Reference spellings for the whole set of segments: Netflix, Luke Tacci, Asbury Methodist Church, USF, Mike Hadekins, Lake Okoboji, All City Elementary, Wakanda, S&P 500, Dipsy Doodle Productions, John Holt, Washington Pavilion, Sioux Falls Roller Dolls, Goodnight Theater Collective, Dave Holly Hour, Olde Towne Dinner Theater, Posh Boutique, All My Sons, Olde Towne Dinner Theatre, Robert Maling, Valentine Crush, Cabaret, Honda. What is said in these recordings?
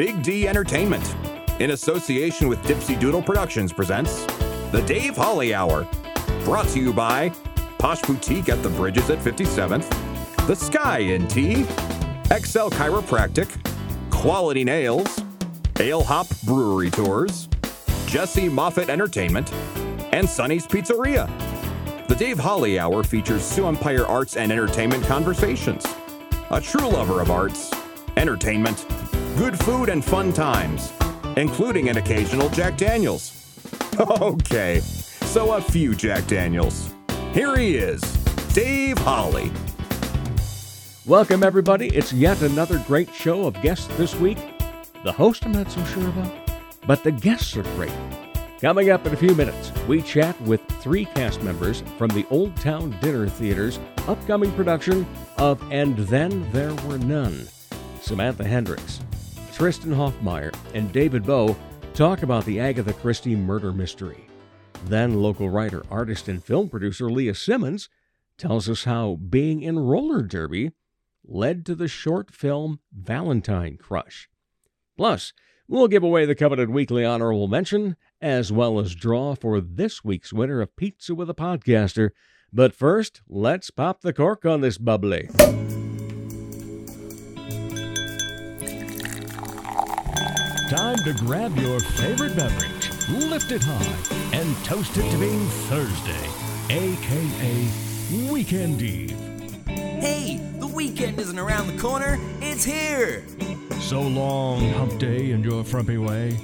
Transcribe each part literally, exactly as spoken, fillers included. Big D Entertainment, in association with Dipsy Doodle Productions, presents The Dave Holly Hour, brought to you by Posh Boutique at the Bridges at fifty-seventh, The Sky in Tea, X L Chiropractic, Quality Nails, Ale Hop Brewery Tours, Jesse Moffitt Entertainment, and Sonny's Pizzeria. The Dave Holly Hour features Sue Empire Arts and Entertainment Conversations, a true lover of arts, entertainment, good food, and fun times, including an occasional Jack Daniels. Okay, so a few Jack Daniels. Here he is, Dave Holly. Welcome, everybody. It's yet another great show of guests this week. The host I'm not so sure about, but the guests are great. Coming up in a few minutes, we chat with three cast members from the Olde Towne Dinner Theater's upcoming production of And Then There Were None. Samantha Hendricks, Tristan Hoffmeyer, and David Boe talk about the Agatha Christie murder mystery. Then local writer, artist, and film producer Leah Simmons tells us how being in roller derby led to the short film Valentine Crush. Plus, we'll give away the coveted weekly Honorable Mention, as well as draw for this week's winner of Pizza With a Podcaster. But first, let's pop the cork on this bubbly. Time to grab your favorite beverage, lift it high, and toast it to being Thursday, a k a. Weekend Eve. Hey, the weekend isn't around the corner, it's here! So long, hump day, and your frumpy way.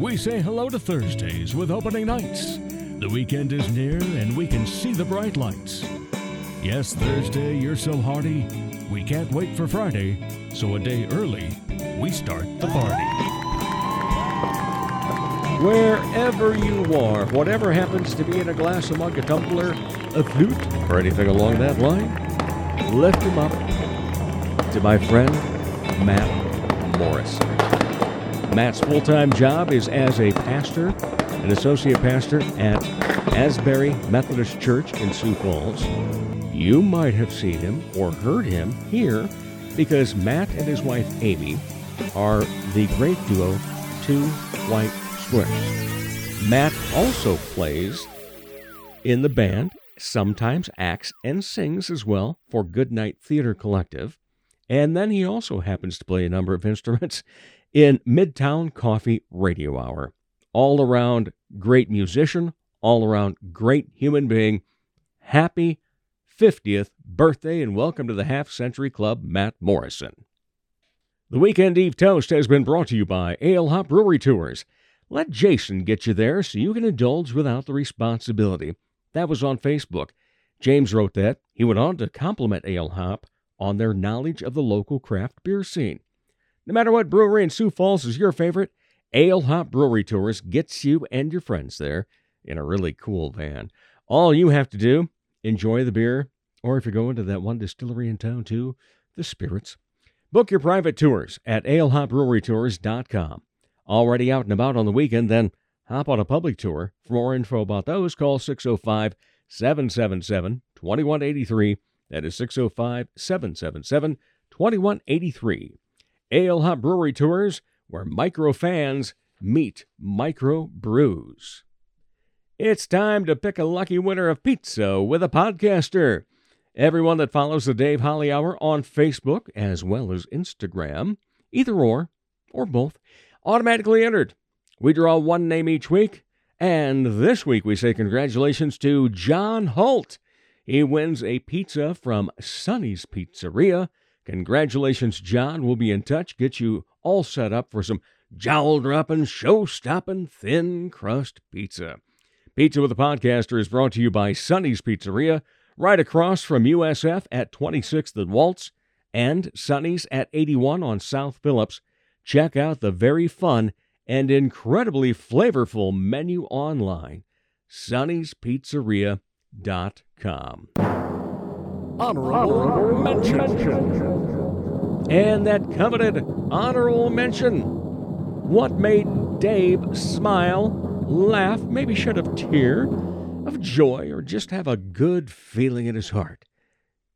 We say hello to Thursdays with opening nights. The weekend is near, and we can see the bright lights. Yes, Thursday, you're so hearty, we can't wait for Friday, so a day early, we start the party. Wherever you are, whatever happens to be in a glass, a mug, a tumbler, a flute, or anything along that line, lift them up to my friend, Matt Morrison. Matt's full-time job is as a pastor, an associate pastor at Asbury Methodist Church in Sioux Falls. You might have seen him or heard him here because Matt and his wife Amy are the great duo Two White Squares. Matt also plays in the band, sometimes acts and sings as well for Goodnight Theater Collective. And then he also happens to play a number of instruments in Midtown Coffee Radio Hour. All around great musician, all around great human being. Happy fiftieth birthday and welcome to the Half Century Club, Matt Morrison. The Weekend Eve Toast has been brought to you by Ale Hop Brewery Tours. Let Jason get you there so you can indulge without the responsibility. That was on Facebook. James wrote that. He went on to compliment Ale Hop on their knowledge of the local craft beer scene. No matter what brewery in Sioux Falls is your favorite, Ale Hop Brewery Tours gets you and your friends there in a really cool van. All you have to do, enjoy the beer, or if you're going to that one distillery in town too, the spirits. Book your private tours at ale hop brewery tours dot com. Already out and about on the weekend, then hop on a public tour. For more info about those, call six oh five, seven seven seven, two one eight three. That is six oh five, seven seven seven, two one eight three. Ale Hop Brewery Tours, where micro fans meet micro brews. It's time to pick a lucky winner of Pizza With a Podcaster. Everyone that follows the Dave Holly Hour on Facebook as well as Instagram, either or, or both, automatically entered. We draw one name each week, and this week we say congratulations to John Holt. He wins a pizza from Sonny's Pizzeria. Congratulations, John. We'll be in touch. Get you all set up for some jowl-dropping, show-stopping, thin-crust pizza. Pizza With a Podcaster is brought to you by Sonny's Pizzeria, right across from U S F at twenty-sixth and Waltz, and Sonny's at eighty-one on South Phillips. Check out the very fun and incredibly flavorful menu online, Sonny's Pizzeria dot com. Honorable, honorable mention. mention. And that coveted honorable mention. What made Dave smile, laugh, maybe shed a tear of joy, or just have a good feeling in his heart?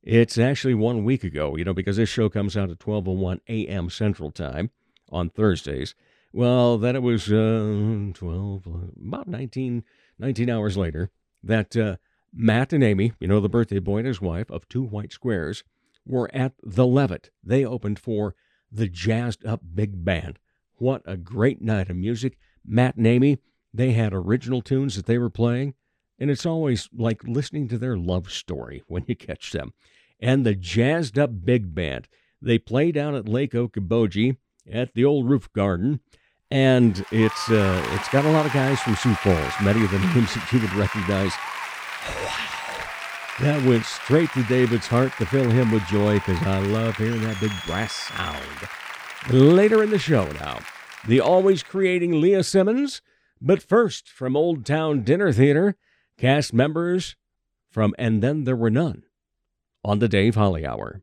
It's actually one week ago, you know, because this show comes out at twelve oh one a.m. Central Time on Thursdays. Well, then it was uh, twelve, about nineteen, nineteen hours later that uh, Matt and Amy, you know, the birthday boy and his wife of Two White Squares, were at the Levitt. They opened for the Jazzed Up Big Band. What a great night of music. Matt and Amy, they had original tunes that they were playing, and it's always like listening to their love story when you catch them. And the Jazzed Up Big Band, they play down at Lake Okoboji at the old roof garden, and it's uh, it's got a lot of guys from Sioux Falls, many of the names that you would recognize. Wow. That went straight to David's heart to fill him with joy, because I love hearing that big brass sound. Later in the show now, the always creating Leah Simmons, but first from Olde Towne Dinner Theatre, cast members from And Then There Were None on the Dave Holly Hour.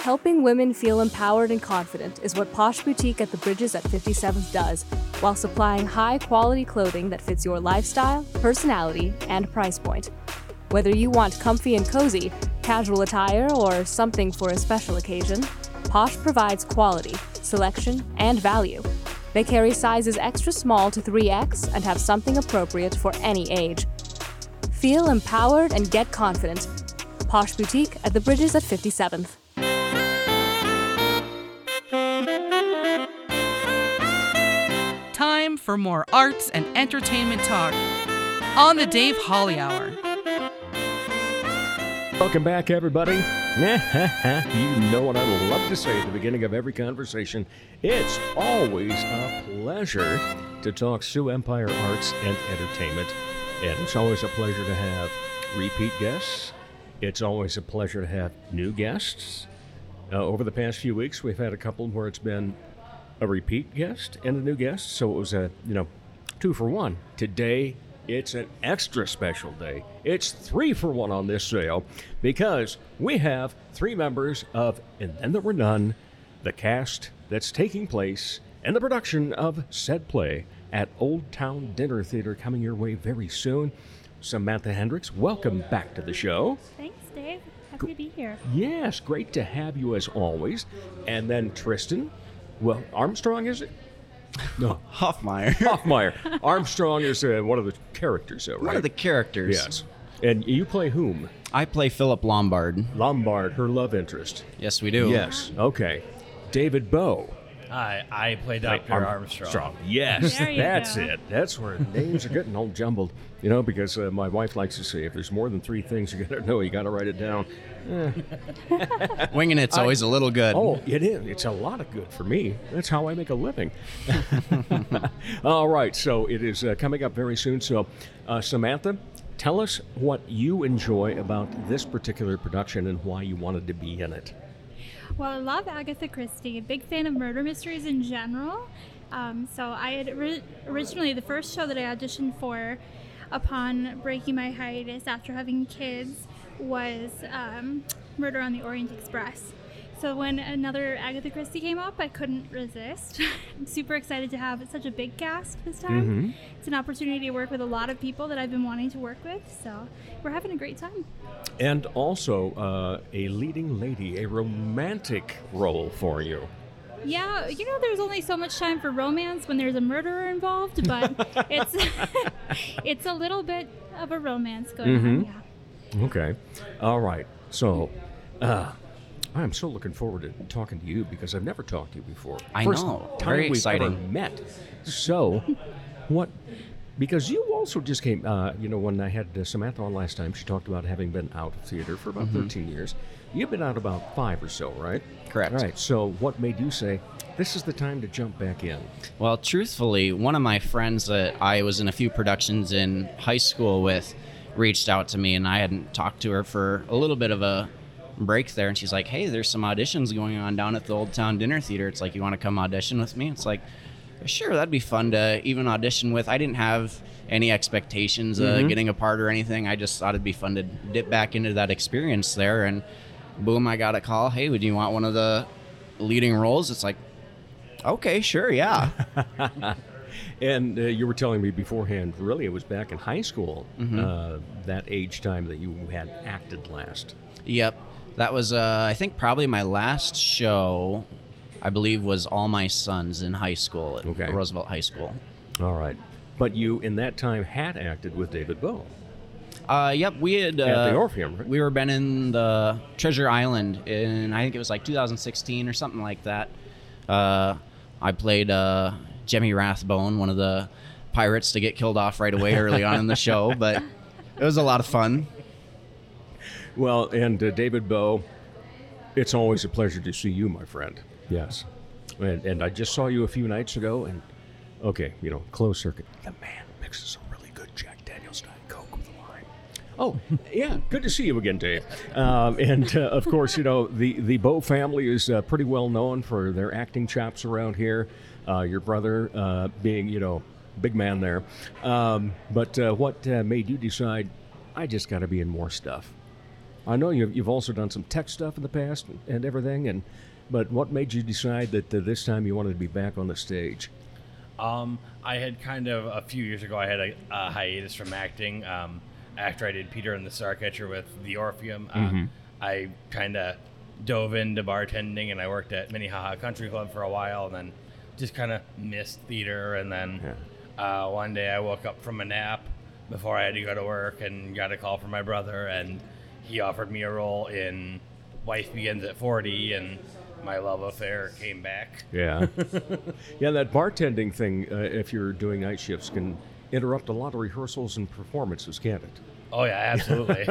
Helping women feel empowered and confident is what Posh Boutique at the Bridges at fifty-seventh does, while supplying high-quality clothing that fits your lifestyle, personality, and price point. Whether you want comfy and cozy, casual attire, or something for a special occasion, Posh provides quality, selection, and value. They carry sizes extra small to three X and have something appropriate for any age. Feel empowered and get confident. Posh Boutique at the Bridges at fifty-seventh. Time for more arts and entertainment talk on the Dave Holly Hour. Welcome back, everybody. You know what I love to say at the beginning of every conversation. It's always a pleasure to talk Sue Empire Arts and Entertainment. And it's always a pleasure to have repeat guests. It's always a pleasure to have new guests. Uh, over the past few weeks, we've had a couple where it's been a repeat guest and a new guest, so it was a, you know, two for one. Today, it's an extra special day. It's three for one on this sale because we have three members of And Then There Were None, the cast that's taking place, and the production of said play at Olde Towne Dinner Theatre coming your way very soon. Samantha Hendricks, welcome back to the show. Thanks, Dave. Happy to be here. Yes, great to have you as always. And then Tristan. Well, Armstrong, is it? No. Hoffmeyer. Hoffmeyer. Armstrong is uh, one of the characters, though, right? One of the characters. Yes. And you play whom? I play Philip Lombard. Lombard, her love interest. Yes, we do. Yes. Okay. David Boe. I, I play Doctor Arm- Armstrong. Strong. Yes, that's go. it. That's where names are getting all jumbled, you know, because uh, my wife likes to say, if there's more than three things you got to know, you got to write it down. Eh. Winging it's I, always a little good. Oh, it is. It's a lot of good for me. That's how I make a living. All right, so it is uh, coming up very soon. So, uh, Samantha, tell us what you enjoy about this particular production and why you wanted to be in it. Well, I love Agatha Christie, a big fan of murder mysteries in general. Um, so I had ri- originally, the first show that I auditioned for upon breaking my hiatus after having kids was um, Murder on the Orient Express. So when another Agatha Christie came up, I couldn't resist. I'm super excited to have such a big cast this time. Mm-hmm. It's an opportunity to work with a lot of people that I've been wanting to work with. So we're having a great time. And also uh, a leading lady, a romantic role for you. Yeah, you know, there's only so much time for romance when there's a murderer involved, but it's it's a little bit of a romance going mm-hmm. on, yeah. Okay. All right. So uh, I'm so looking forward to talking to you because I've never talked to you before. I First know. Time Very we've exciting. Ever met. So what... Because you also just came, uh, you know, when I had uh, Samantha on last time, she talked about having been out of theater for about mm-hmm. thirteen years. You've been out about five or so, right? Correct. All right. So what made you say, this is the time to jump back in? Well, truthfully, one of my friends that I was in a few productions in high school with reached out to me, and I hadn't talked to her for a little bit of a breaks there, and she's like, hey, there's some auditions going on down at the Olde Towne Dinner Theater. It's like, you want to come audition with me? It's like, sure, that'd be fun to even audition with. I didn't have any expectations of mm-hmm. getting a part or anything. I just thought it'd be fun to dip back into that experience there, and boom, I got a call. Hey, would you want one of the leading roles? It's like, okay, sure, yeah. And uh, you were telling me beforehand, really, it was back in high school, mm-hmm. uh, that age time that you had acted last. Yep. That was, uh, I think, probably my last show, I believe, was All My Sons in high school at okay. Roosevelt High School. All right. But you, in that time, had acted with David Boe. Uh, yep, we had... Uh, at the Orpheum, right? We were been in the Treasure Island in, I think it was like two thousand sixteen or something like that. Uh, I played... Uh, Jemmy Rathbone, one of the pirates to get killed off right away early on in the show, but it was a lot of fun. Well, and uh, David Boe, it's always a pleasure to see you, my friend. Yes. And, and I just saw you a few nights ago, and okay, you know, closed circuit. The man mixes a really good Jack Daniel's Diet Coke with lime. Oh, yeah, good to see you again, Dave. Um, and, uh, of course, you know, the, the Boe family is uh, pretty well known for their acting chops around here. Uh, your brother uh, being, you know, big man there. Um, but uh, what uh, made you decide, I just got to be in more stuff? I know you've, you've also done some tech stuff in the past and, and everything, and but what made you decide that uh, this time you wanted to be back on the stage? Um, I had kind of, a few years ago, I had a, a hiatus from acting. Um, after I did Peter and the Starcatcher with the Orpheum, uh, mm-hmm. I kind of dove into bartending, and I worked at Minnehaha Country Club for a while, and then just kind of missed theater, and then yeah. uh, one day I woke up from a nap before I had to go to work and got a call from my brother, and he offered me a role in Wife Begins at forty, and my love affair came back. Yeah. Yeah, that bartending thing, uh, if you're doing night shifts, can interrupt a lot of rehearsals and performances, can't it? Oh, yeah, absolutely.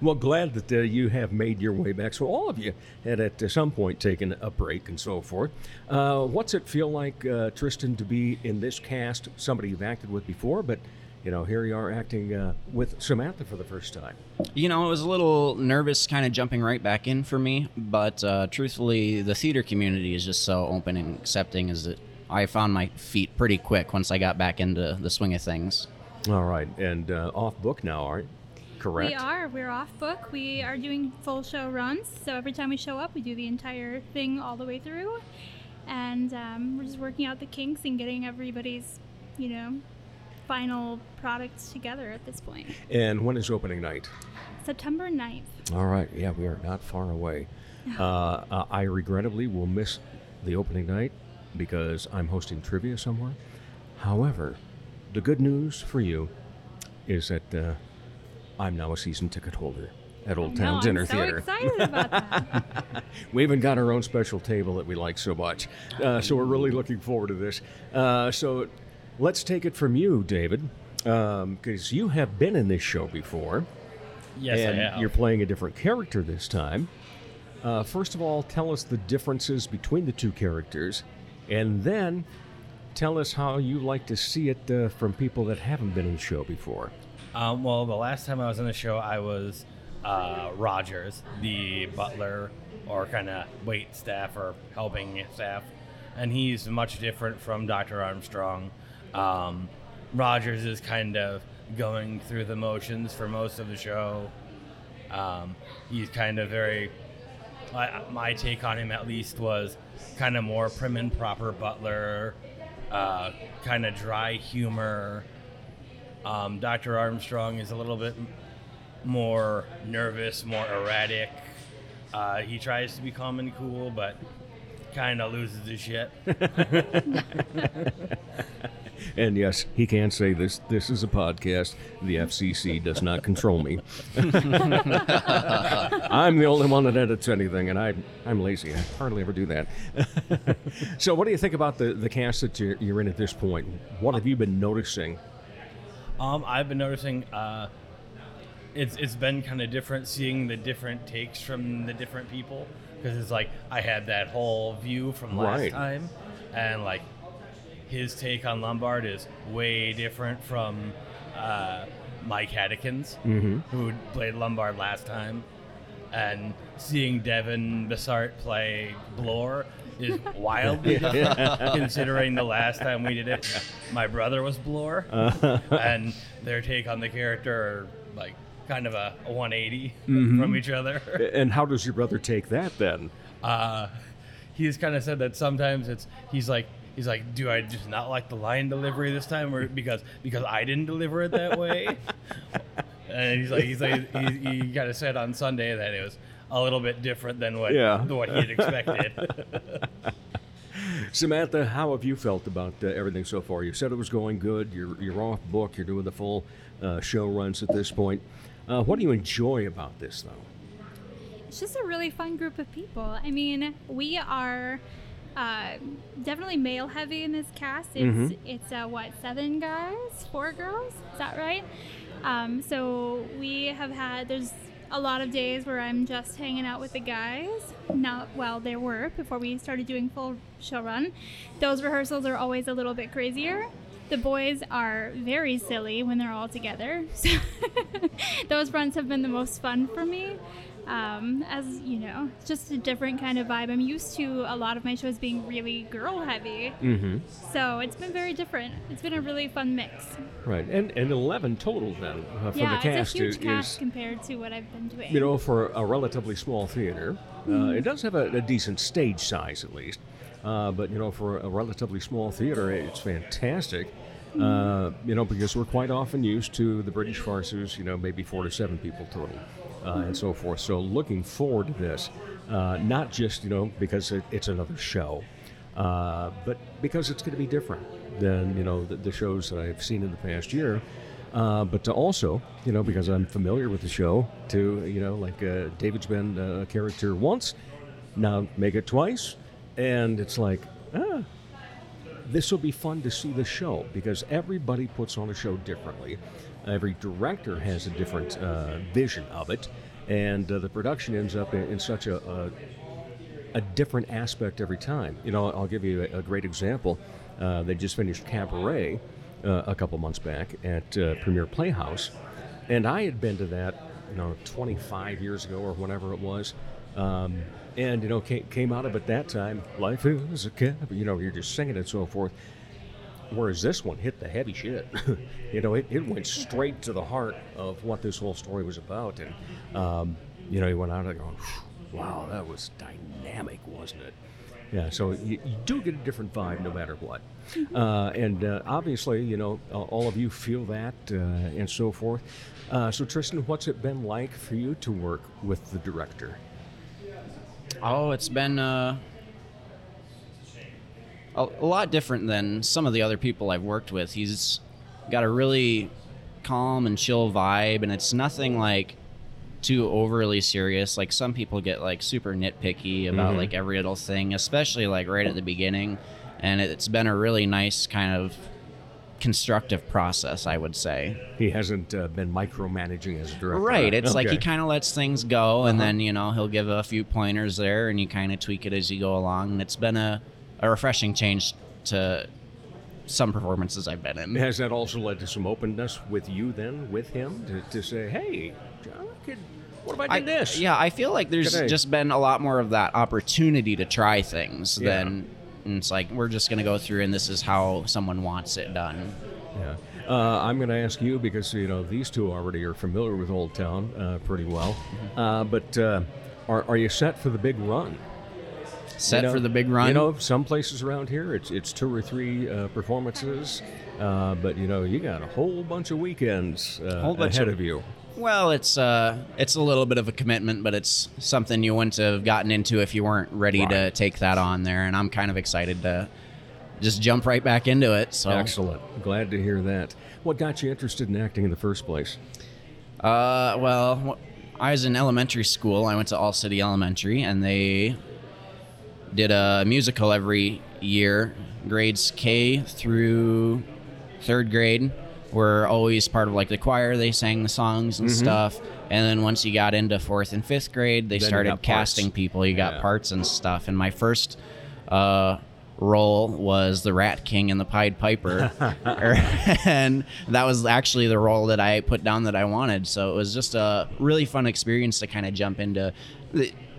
Well, glad that uh, you have made your way back. So all of you had at uh, some point taken a break and so forth. Uh, what's it feel like, uh, Tristan, to be in this cast, somebody you've acted with before, but, you know, here you are acting uh, with Samantha for the first time? You know, it was a little nervous kind of jumping right back in for me, but uh, truthfully, the theater community is just so open and accepting is that I found my feet pretty quick once I got back into the swing of things. All right, and uh, off book now, aren't you? Correct? We are. We're off book. We are doing full show runs, so every time we show up, we do the entire thing all the way through, and um, we're just working out the kinks and getting everybody's, you know, final products together at this point. And when is opening night? September ninth. All right. Yeah, we are not far away. uh, uh, I regrettably will miss the opening night because I'm hosting trivia somewhere. However... the good news for you is that uh, I'm now a season ticket holder at Olde Towne Dinner Theater. I'm so excited about that. We even got our own special table that we like so much. Uh, so we're really looking forward to this. Uh, so let's take it from you, David, because um, you have been in this show before. Yes, and I have. You're playing a different character this time. Uh, first of all, tell us the differences between the two characters, and then... tell us how you like to see it uh, from people that haven't been in the show before. Um, well, the last time I was on the show, I was uh, Rogers, the butler, or kind of wait staff or helping staff, and he's much different from Doctor Armstrong. Um, Rogers is kind of going through the motions for most of the show. Um, he's kind of very... I, my take on him, at least, was kind of more prim and proper butler, Uh, kind of dry humor. Um, Doctor Armstrong is a little bit m- more nervous, more erratic. Uh, he tries to be calm and cool, but kind of loses his shit. And yes, he can say this. This is a podcast. The F C C does not control me. I'm the only one that edits anything, and I, I'm lazy. I hardly ever do that. So what do you think about the, the cast that you're, you're in at this point? What have you been noticing? Um, I've been noticing uh, it's it's been kind of different seeing the different takes from the different people, because it's like I had that whole view from last right. time, and like, his take on Lombard is way different from uh, Mike Hadekins, mm-hmm. who played Lombard last time. and seeing Devin Bessart play Blore is wildly different, considering the last time we did it, my brother was Blore, and their take on the character, like, kind of a one eighty mm-hmm. from each other. And how does your brother take that then? Uh, he's kind of said that sometimes it's he's like he's like, do I just not like the line delivery this time, or because because I didn't deliver it that way? And he's like he's like he, he kind of said on Sunday that it was a little bit different than what yeah. than what he had expected. Samantha, how have you felt about uh, everything so far? You said it was going good. You're you're off book. You're doing the full uh, show runs at this point. Uh, what do you enjoy about this, though? It's just a really fun group of people. I mean, we are uh, definitely male heavy in this cast. It's mm-hmm. it's uh, what, seven guys, four girls? Is that right? Um, so we have had there's a lot of days where I'm just hanging out with the guys. Not well, they were before we started doing full show run. Those rehearsals are always a little bit crazier. The boys are very silly when they're all together. So those runs have been the most fun for me. Um, as you know, it's just a different kind of vibe. I'm used to a lot of my shows being really girl heavy. Mm-hmm. So it's been very different. It's been a really fun mix. Right. And and eleven total then uh, for yeah, the cast. Yeah, it's a huge cast is, compared to what I've been doing. You know, for a relatively small theater, uh, mm-hmm. it does have a, a decent stage size at least. Uh, but, you know, for a relatively small theater, it's fantastic. Uh, you know, because we're quite often used to the British farces, you know, maybe four to seven people total uh, and so forth. So looking forward to this, uh, not just, you know, because it, it's another show, uh, but because it's going to be different than, you know, the, the shows that I've seen in the past year. Uh, but to also, you know, because I'm familiar with the show, to, you know, like uh, David's been a character once, now make it twice. And it's like, ah. This will be fun to see the show because everybody puts on a show differently. Every director has a different uh, vision of it, and uh, the production ends up in, in such a, a a different aspect every time. You know, I'll give you a, a great example. Uh, they just finished Cabaret uh, a couple months back at uh, Premier Playhouse, and I had been to that, you know, twenty-five years ago or whatever it was. Um, and, you know, came, came out of it that time, life is a cab, you know, you're just singing and so forth. Whereas this one hit the heavy shit. You know, it, it went straight to the heart of what this whole story was about. And, um, you know, you went out and going, wow, that was dynamic, wasn't it? Yeah, so you, you do get a different vibe no matter what. Uh, and uh, obviously, you know, all of you feel that uh, and so forth. Uh, so, Tristan, what's it been like for you to work with the director? Oh, it's been uh, a, a lot different than some of the other people I've worked with. He's got a really calm and chill vibe, and it's nothing like too overly serious. Like some people get like super nitpicky about mm-hmm. like every little thing, especially like right at the beginning. And it's been a really nice kind of constructive process, I would say. He hasn't uh, been micromanaging as a director. Right. It's okay. Like he kind of lets things go, uh-huh. and then, you know, he'll give a few pointers there, and you kind of tweak it as you go along. And it's been a, a refreshing change to some performances I've been in. Has that also led to some openness with you then, with him, to, to say, hey, John, could, what about I, this? Yeah, I feel like there's Today. just been a lot more of that opportunity to try things yeah. than... And it's like, we're just going to go through, and this is how someone wants it done. Yeah. Uh, I'm going to ask you, because, you know, these two already are familiar with Olde Towne uh, pretty well. Mm-hmm. Uh, but uh, are, are you set for the big run? Set you know, for the big run? You know, some places around here, it's it's two or three uh, performances. Uh, but, you know, you got a whole bunch of weekends uh, whole bunch ahead of, of you. Well, it's uh, it's a little bit of a commitment, but it's something you wouldn't have gotten into if you weren't ready right. to take that on there. And I'm kind of excited to just jump right back into it. So excellent. Glad to hear that. What got you interested in acting in the first place? Uh, well, I was in elementary school. I went to All City Elementary, and they did a musical every year. Grades K through third grade were always part of like the choir. They sang the songs and mm-hmm. stuff. And then once you got into fourth and fifth grade, they then started casting parts. people. You yeah. got parts and stuff. And my first uh, role was the Rat King and the Pied Piper. And that was actually the role that I put down that I wanted. So it was just a really fun experience to kind of jump into.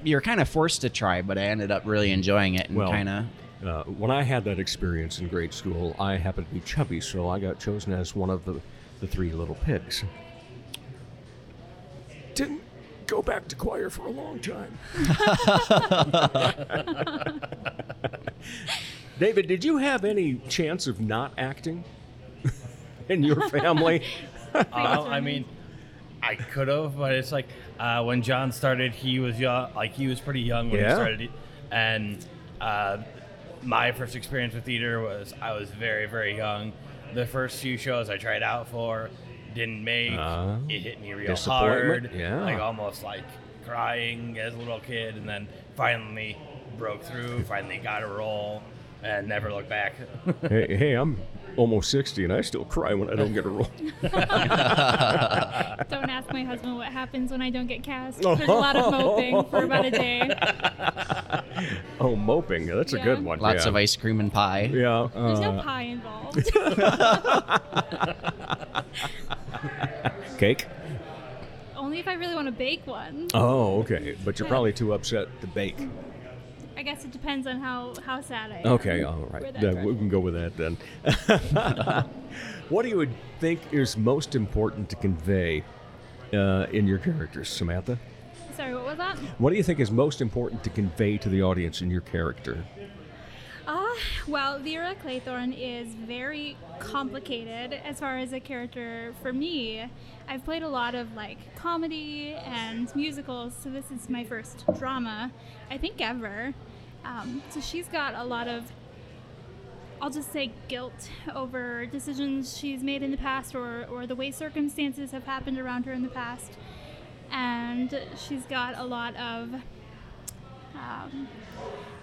You're kind of forced to try, but I ended up really enjoying it. And well, kind of. Uh, when I had that experience in grade school, I happened to be chubby, so I got chosen as one of the, the three little pigs. Didn't go back to choir for a long time. David, did you have any chance of not acting in your family? uh, I mean, I could have, but it's like uh, when John started, he was young, like he was pretty young when yeah. he started, and uh, my first experience with theater was I was very, very young. The first few shows I tried out for, didn't make, uh, it hit me real hard, yeah. like almost like crying as a little kid, and then finally broke through, finally got a role, and never looked back. hey, hey, I'm almost sixty, and I still cry when I don't get a role. Don't ask my husband what happens when I don't get cast. There's a lot of moping for about a day. Oh, moping. That's yeah. a good one. Lots yeah. of ice cream and pie. Yeah. There's uh, no pie involved. Cake? Only if I really want to bake one. Oh, okay. But you're yeah. probably too upset to bake. I guess it depends on how, how sad I am. Okay, all right. That, we can go with that then. What do you think is most important to convey uh, in your characters, Samantha? Sorry, what was that? What do you think is most important to convey to the audience in your character? Uh, well, Vera Claythorne is very complicated as far as a character for me. I've played a lot of like comedy and musicals, so this is my first drama, I think, ever. Um, so she's got a lot of, I'll just say, guilt over decisions she's made in the past or, or the way circumstances have happened around her in the past. And she's got a lot of... Um,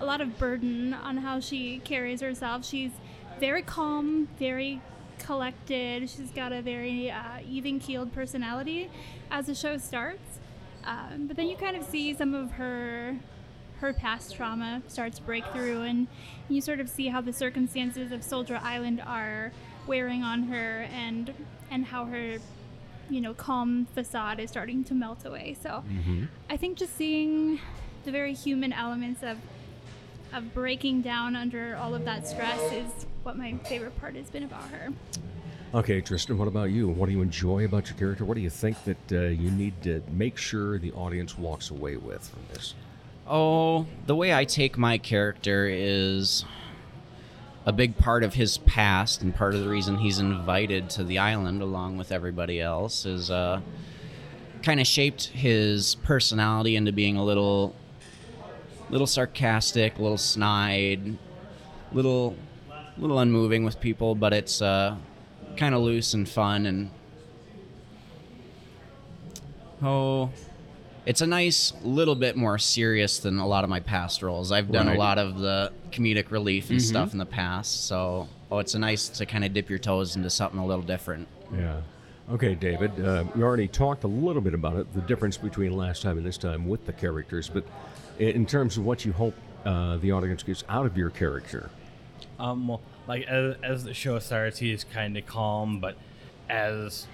a lot of burden on how she carries herself. She's very calm, very collected. She's got a very uh, even-keeled personality as the show starts. Um, but then you kind of see some of her her past trauma starts to break through, and you sort of see how the circumstances of Soldier Island are wearing on her, and and how her you know calm facade is starting to melt away. So mm-hmm. I think just seeing the very human elements of of breaking down under all of that stress is what my favorite part has been about her. Okay, Tristan, what about you? What do you enjoy about your character? What do you think that uh, you need to make sure the audience walks away with from this? Oh, the way I take my character is a big part of his past, and part of the reason he's invited to the island along with everybody else is uh, kind of shaped his personality into being a little... little sarcastic, little snide, little little unmoving with people, but it's uh, kind of loose and fun, and oh, it's a nice little bit more serious than a lot of my past roles. I've done right. a lot of the comedic relief and mm-hmm. stuff in the past, so oh, it's nice to kind of dip your toes into something a little different. Yeah. Okay, David, uh, we already talked a little bit about it, the difference between last time and this time with the characters, but in terms of what you hope uh, the audience gets out of your character. Um, well, like as, as the show starts, he is kind of calm, but as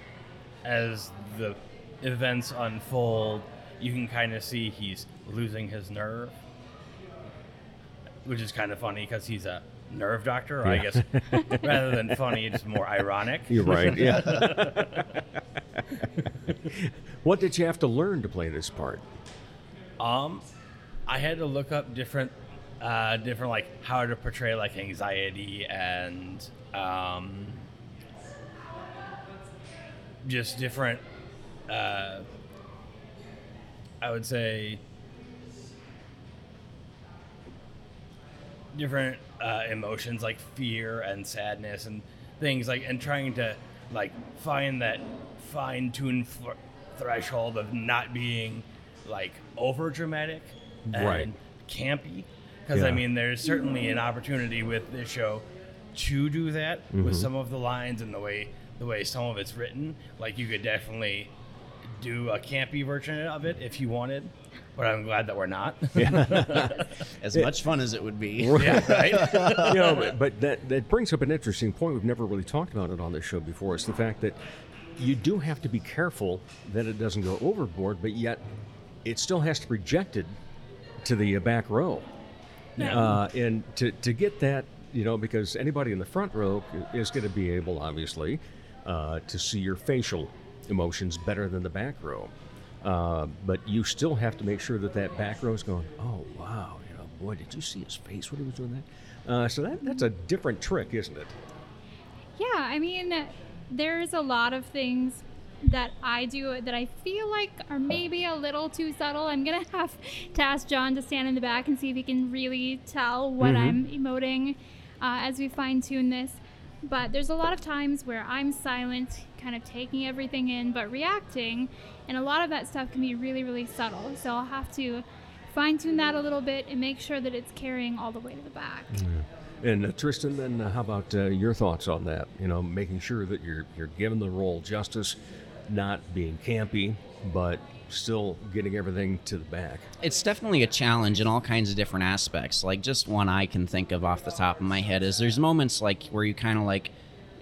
as the events unfold, you can kind of see he's losing his nerve, which is kind of funny because he's a nerve doctor, or yeah. I guess rather than funny, it's more ironic. You're right, yeah. What did you have to learn to play this part? Um... I had to look up different, uh, different like how to portray like anxiety and um, just different. Uh, I would say different uh, emotions like fear and sadness and things like, and trying to like find that fine-tuned fl- threshold of not being like over dramatic. And right. campy, because yeah. I mean, there's certainly an opportunity with this show to do that mm-hmm. with some of the lines and the way the way some of it's written. Like you could definitely do a campy version of it if you wanted. But I'm glad that we're not. Yeah. As it, much fun as it would be. Right. Yeah, right? You know, but, but that, that brings up an interesting point. We've never really talked about it on this show before. It's the fact that you do have to be careful that it doesn't go overboard, but yet it still has to project it to the back row. Yeah. Uh, and to, to get that, you know, because anybody in the front row is going to be able, obviously, uh, to see your facial emotions better than the back row. Uh, but you still have to make sure that that back row is going, oh, wow, you know, boy, did you see his face when he was doing that? Uh, so that that's a different trick, isn't it? Yeah, I mean, there's a lot of things that I do that I feel like are maybe a little too subtle. I'm going to have to ask John to stand in the back and see if he can really tell what mm-hmm. I'm emoting uh, as we fine-tune this. But there's a lot of times where I'm silent, kind of taking everything in, but reacting. And a lot of that stuff can be really, really subtle. So I'll have to fine-tune that a little bit and make sure that it's carrying all the way to the back. Yeah. And uh, Tristan, then uh, how about uh, your thoughts on that? You know, making sure that you're you're giving the role justice, not being campy, but still getting everything to the back. It's definitely a challenge in all kinds of different aspects. Like, just one I can think of off the top of my head is there's moments like where you kind of like,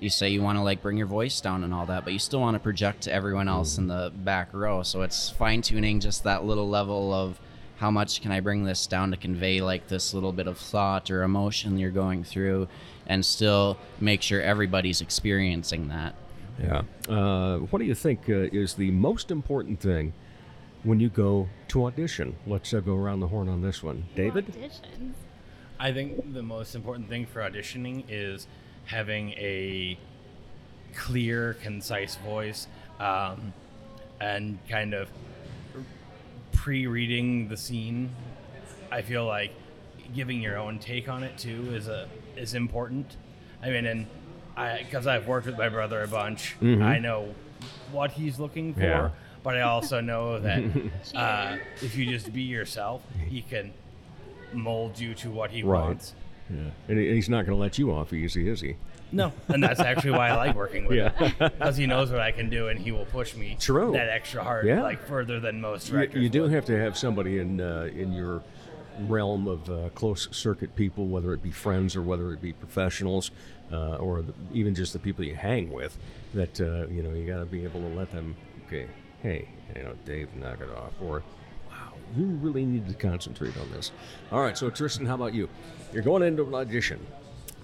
you say you want to like bring your voice down and all that, but you still want to project to everyone else in the back row. So it's fine tuning just that little level of how much can I bring this down to convey like this little bit of thought or emotion you're going through and still make sure everybody's experiencing that. Yeah. Uh, what do you think uh, is the most important thing when you go to audition? Let's uh, go around the horn on this one. David? Auditions. I think the most important thing for auditioning is having a clear, concise voice, um, and kind of pre-reading the scene. I feel like giving your own take on it too is a is important. I mean, and I, 'cause I've worked with my brother a bunch, mm-hmm. I know what he's looking for, yeah. But I also know that uh, if you just be yourself, he can mold you to what he right. wants. Yeah, and he's not going to let you off easy, is he? No, and that's actually why I like working with yeah. him, because he knows what I can do, and he will push me True. that extra hard, yeah. like further than most directors. You, you do would. have to have somebody in uh, in your realm of uh, close circuit people, whether it be friends or whether it be professionals, uh, or the, even just the people you hang with. That uh, you know, you got to be able to let them. Okay, hey, you know, Dave, knock it off, or. You really need to concentrate on this. All right, so Tristan, how about you? You're going into an audition.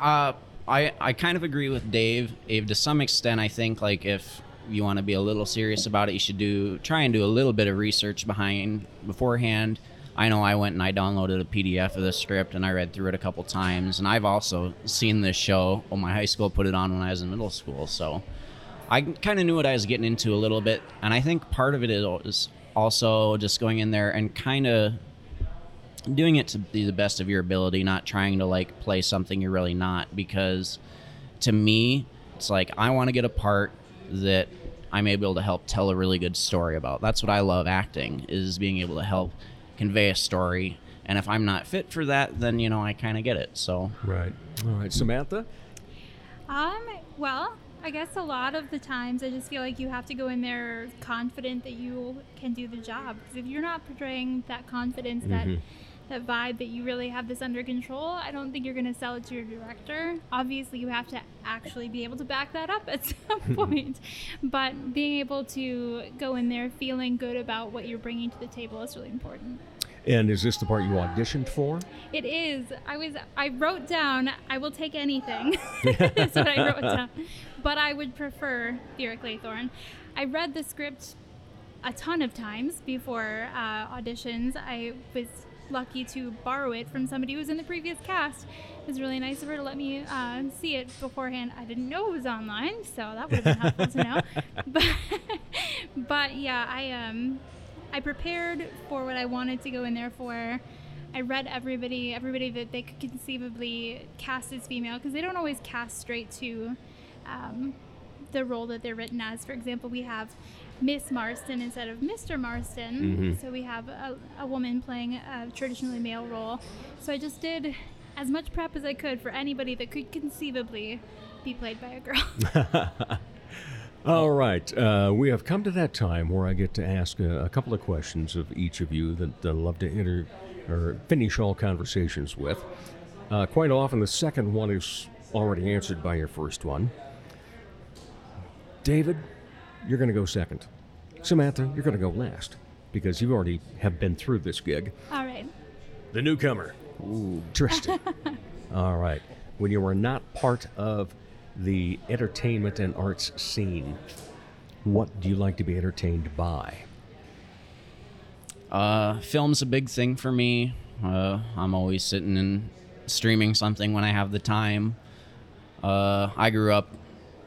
Uh, I, I kind of agree with Dave. Dave, to some extent, I think like if you want to be a little serious about it, you should do try and do a little bit of research behind beforehand. I know I went and I downloaded a P D F of the script and I read through it a couple times. And I've also seen this show. Well, my high school put it on when I was in middle school. So I kind of knew what I was getting into a little bit. And I think part of it is... also just going in there and kind of doing it to be the best of your ability, not trying to like play something you're really not, because to me it's like I want to get a part that I'm able to help tell a really good story about. That's what I love acting, is being able to help convey a story, and if I'm not fit for that, then you know I kind of get it. So right. All right, Samantha? Um well, I guess a lot of the times I just feel like you have to go in there confident that you can do the job. Because if you're not portraying that confidence, mm-hmm. that that vibe that you really have this under control, I don't think you're going to sell it to your director. Obviously, you have to actually be able to back that up at some point. But being able to go in there feeling good about what you're bringing to the table is really important. And is this the part you auditioned for? It is. I was. I wrote down, I will take anything. That's what I wrote down. But I would prefer Vera Claythorne. I read the script a ton of times before uh, auditions. I was lucky to borrow it from somebody who was in the previous cast. It was really nice of her to let me uh, see it beforehand. I didn't know it was online, so that would have been helpful to know. But, but yeah, I... Um, I prepared for what I wanted to go in there for. I read everybody, everybody that they could conceivably cast as female, because they don't always cast straight to um, the role that they're written as. For example, we have Miss Marston instead of Mister Marston. Mm-hmm. So we have a, a woman playing a traditionally male role. So I just did as much prep as I could for anybody that could conceivably be played by a girl. All right. Uh, we have come to that time where I get to ask a, a couple of questions of each of you that I love to enter or finish all conversations with. Uh, quite often, the second one is already answered by your first one. David, you're going to go second. Samantha, you're going to go last because you already have been through this gig. All right. The newcomer. Ooh, Tristan. All right. When you were not part of the entertainment and arts scene, what do you like to be entertained by? Uh, film's a big thing for me. Uh, I'm always sitting and streaming something when I have the time. Uh, I grew up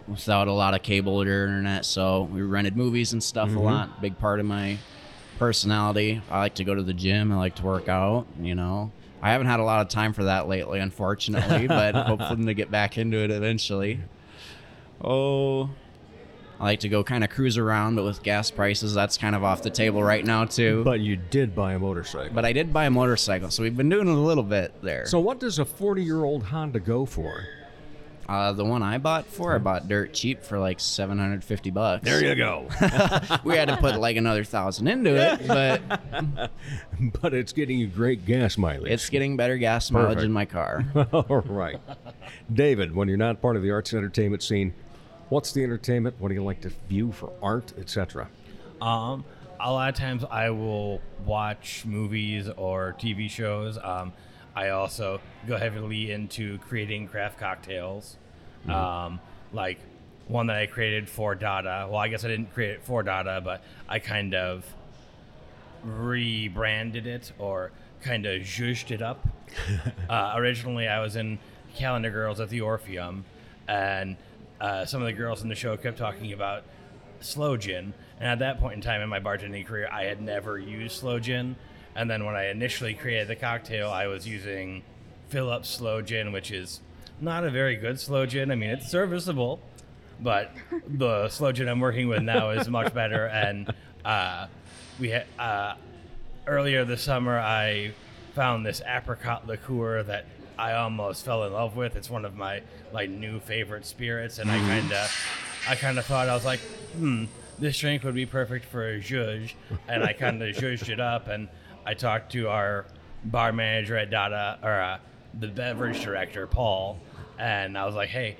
without a lot of cable or internet, so we rented movies and stuff mm-hmm. a lot. Big part of my personality. I like to go to the gym. I like to work out, you know. I haven't had a lot of time for that lately, unfortunately, but hoping to get back into it eventually. Oh, I like to go kind of cruise around, but with gas prices, that's kind of off the table right now, too. But you did buy a motorcycle. But I did buy a motorcycle, so we've been doing a little bit there. So what does a forty-year-old Honda go for? Uh, the one I bought for, I bought dirt cheap for like seven hundred fifty bucks. There you go. We had to put like another thousand into it, but but it's getting you great gas mileage. It's getting better gas Perfect. mileage in my car. All right. David, when you're not part of the arts and entertainment scene, what's the entertainment? What do you like to view for art, et cetera? Um, a lot of times I will watch movies or T V shows. Um, I also go heavily into creating craft cocktails, mm-hmm. um, like one that I created for Dada. Well, I guess I didn't create it for Dada, but I kind of rebranded it or kind of zhuzhed it up. uh, originally, I was in Calendar Girls at the Orpheum, and uh, some of the girls in the show kept talking about sloe gin. And at that point in time in my bartending career, I had never used sloe gin. And then when I initially created the cocktail, I was using Phillips sloe gin, which is not a very good sloe gin. I mean, it's serviceable, but the sloe gin I'm working with now is much better. And uh, we had, uh, earlier this summer, I found this apricot liqueur that I almost fell in love with. It's one of my like new favorite spirits, and I kind of, I kind of thought I was like, hmm, this drink would be perfect for a zhuzh, and I kind of zhuzhed it up and. I talked to our bar manager at Dada, or uh, the beverage director, Paul, and I was like, hey,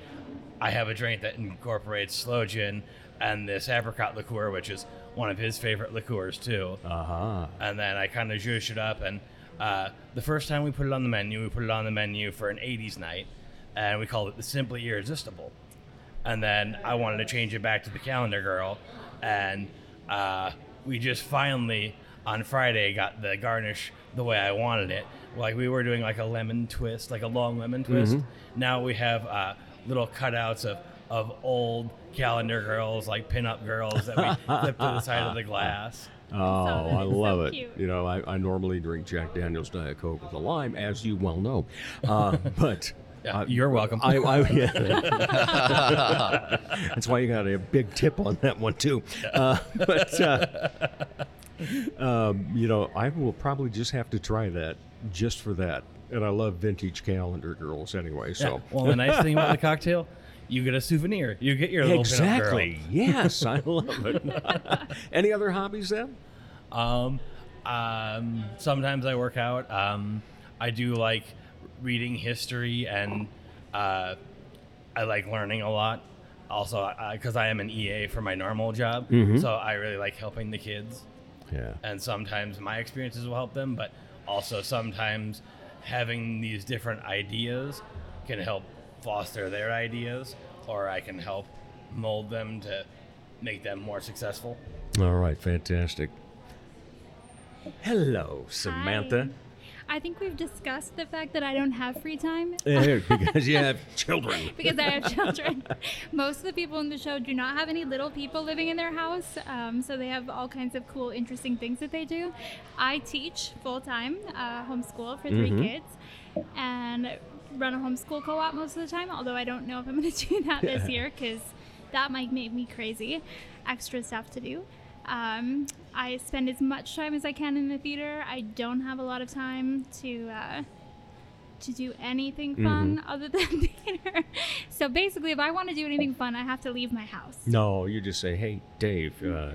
I have a drink that incorporates sloe gin and this apricot liqueur, which is one of his favorite liqueurs, too. Uh-huh. And then I kind of zhuzhed it up, and uh, the first time we put it on the menu, we put it on the menu for an eighties night, and we called it the Simply Irresistible. And then I wanted to change it back to the Calendar Girl, and uh, we just finally... on Friday, I got the garnish the way I wanted it. Like we were doing like a lemon twist, like a long lemon twist. Mm-hmm. Now we have uh, little cutouts of, of old Calendar Girls, like pin-up girls that we flip to the side of the glass. Oh, I love so it. Cute. You know, I, I normally drink Jack Daniel's Diet Coke with a lime, as you well know. Uh, but... Yeah, uh, you're welcome. I, I, yeah. That's why you got a big tip on that one, too. Uh, but... Uh, Um, you know, I will probably just have to try that just for that. And I love vintage Calendar Girls anyway. So, yeah. Well, the nice thing about the cocktail, you get a souvenir. You get your little exactly. Yes, I love it. Any other hobbies then? Um, um, sometimes I work out. Um, I do like reading history, and uh, I like learning a lot. Also, because I, I am an E A for my normal job, mm-hmm. so I really like helping the kids. Yeah. And sometimes my experiences will help them, but also sometimes having these different ideas can help foster their ideas, or I can help mold them to make them more successful. All right, fantastic. Hello, Samantha. Hi. I think we've discussed the fact that I don't have free time. Yeah, because you have children. Because I have children. Most of the people in the show do not have any little people living in their house, um, so they have all kinds of cool, interesting things that they do. I teach full-time, uh, homeschool for three mm-hmm. kids, and run a homeschool co-op most of the time, although I don't know if I'm going to do that this year, because that might make me crazy. Extra stuff to do. Um, I spend as much time as I can in the theater. I don't have a lot of time to uh, to do anything fun mm-hmm. other than theater. So basically, if I want to do anything fun, I have to leave my house. No, you just say, hey, Dave, uh,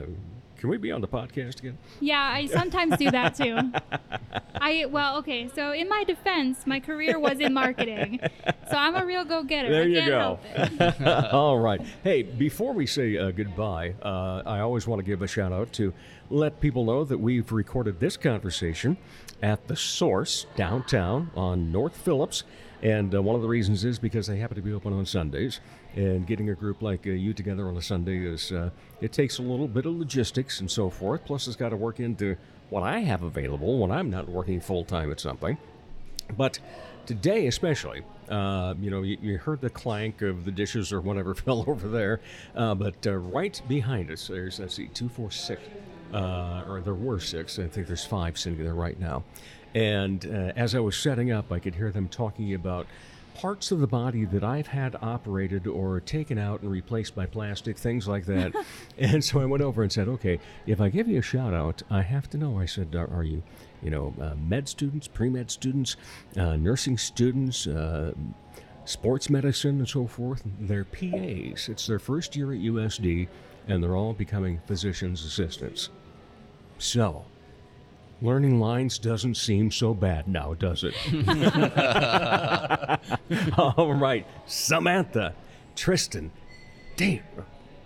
can we be on the podcast again? Yeah, I sometimes do that, too. I Well, okay, so in my defense, my career was in marketing. So I'm a real go-getter. There I you go. All right. Hey, before we say uh, goodbye, uh, I always want to give a shout-out to let people know that we've recorded this conversation at The Source downtown on North Phillips. And uh, one of the reasons is because they happen to be open on Sundays. And getting a group like uh, you together on a Sunday is, uh, it takes a little bit of logistics and so forth. Plus, it's got to work into what I have available when I'm not working full-time at something. But today especially, uh, you know, you, you heard the clank of the dishes or whatever fell over there. Uh, but uh, right behind us, there's, let's see, two, four, six. Uh, or there were six. I think there's five sitting there right now. And uh, as I was setting up, I could hear them talking about parts of the body that I've had operated or taken out and replaced by plastic, things like that. And so I went over and said, okay, if I give you a shout out, I have to know. I said, are, are you, you know, uh, med students, pre-med students, uh, nursing students, uh, sports medicine and so forth? They're P As. It's their first year at U S D, and they're all becoming physician's assistants. So learning lines doesn't seem so bad now, does it? All right. Samantha, Tristan, Dave.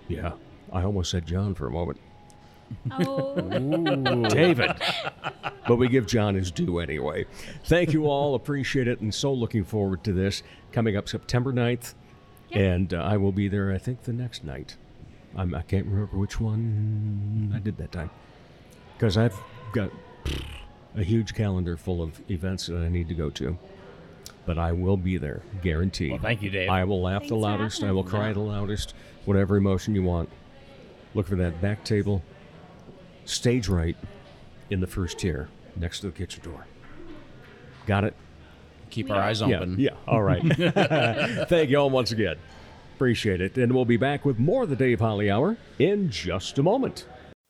Yeah, I almost said John for a moment. Oh. Ooh, David. But we give John his due anyway. Thank you all. Appreciate it. And so looking forward to this. Coming up September ninth. Yep. And uh, I will be there, I think, the next night. I'm, I can't remember which one I did that time. Because I've got a huge calendar full of events that I need to go to. But I will be there, guaranteed. Well, thank you, Dave. I will laugh Thanks the loudest. I will cry yeah. the loudest. Whatever emotion you want. Look for that back table, stage right, in the first tier, next to the kitchen door. Got it? Keep yeah. our eyes open. Yeah, yeah. All right. Thank you all once again. Appreciate it. And we'll be back with more of the Dave Holly Hour in just a moment.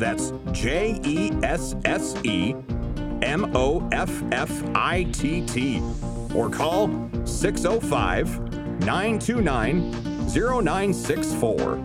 That's J E S S E M O F F I T T. Or call six oh five, nine two nine, oh nine six four.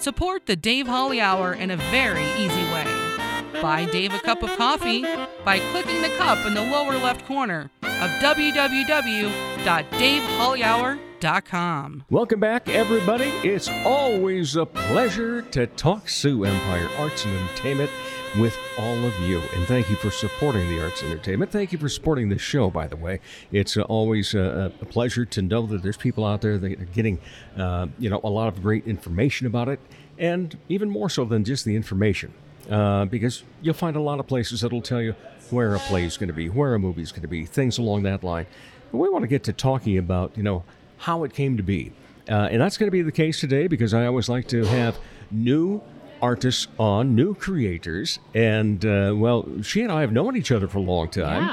Support the Dave Holly Hour in a very easy way. Buy Dave a cup of coffee by clicking the cup in the lower left corner of w w w dot dave holly hour dot com. Welcome back, everybody. It's always a pleasure to talk Sue Empire Arts and Entertainment with all of you. And thank you for supporting the arts and entertainment. Thank you for supporting this show, by the way. It's uh, always uh, a pleasure to know that there's people out there that are getting uh, you know, a lot of great information about it, and even more so than just the information. Uh, because you'll find a lot of places that'll tell you where a play is going to be, where a movie is going to be, things along that line. But we want to get to talking about, you know, how it came to be. Uh, and that's going to be the case today, because I always like to have new artists on, new creators. And, uh, well, she and I have known each other for a long time.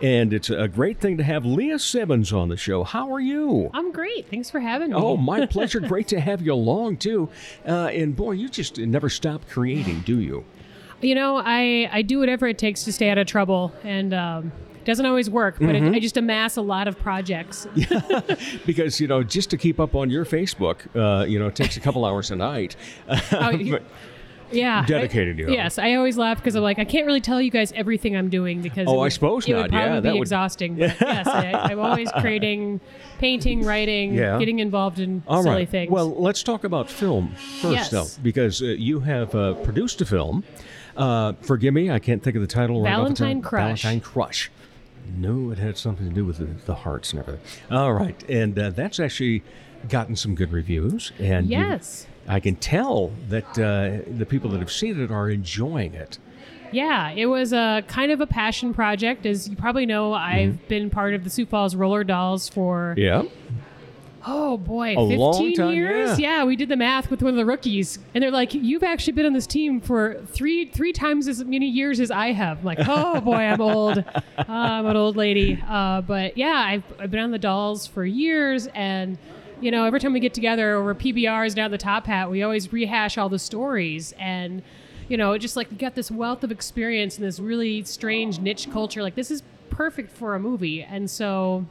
Yeah. And it's a great thing to have Leah Simmons on the show. How are you? I'm great. Thanks for having me. Oh, my pleasure. Great to have you along, too. Uh, and, boy, you just never stop creating, do you? You know, I, I do whatever it takes to stay out of trouble. And, um... doesn't always work, but mm-hmm. it, I just amass a lot of projects. Because, you know, just to keep up on your Facebook, uh, you know, it takes a couple hours a night. Oh, you, yeah. Dedicated, I, you know. Yes, I always laugh because I'm like, I can't really tell you guys everything I'm doing because oh, it would, I suppose it not. Would probably yeah, that be would... exhausting. But yes, I, I'm always creating, painting, writing, yeah. getting involved in All silly right. things. Well, let's talk about film first, yes. though, because uh, you have uh, produced a film. Uh, forgive me, I can't think of the title right now. Valentine Crush. Valentine Crush. No, it had something to do with the, the hearts and everything. All right. And uh, that's actually gotten some good reviews. And yes. You, I can tell that uh, the people that have seen it are enjoying it. Yeah, it was a kind of a passion project. As you probably know, I've mm. been part of the Sioux Falls Roller Dolls for... Yeah. Oh, boy. A fifteen time, years? Yeah. yeah, we did the math with one of the rookies. And they're like, you've actually been on this team for three three times as many years as I have. I'm like, oh, boy, I'm old. Uh, I'm an old lady. Uh, but, yeah, I've, I've been on the dolls for years. And, you know, every time we get together over P B Rs down the Top Hat, we always rehash all the stories. And, you know, just like we got this wealth of experience in this really strange niche culture. Like, this is perfect for a movie. And so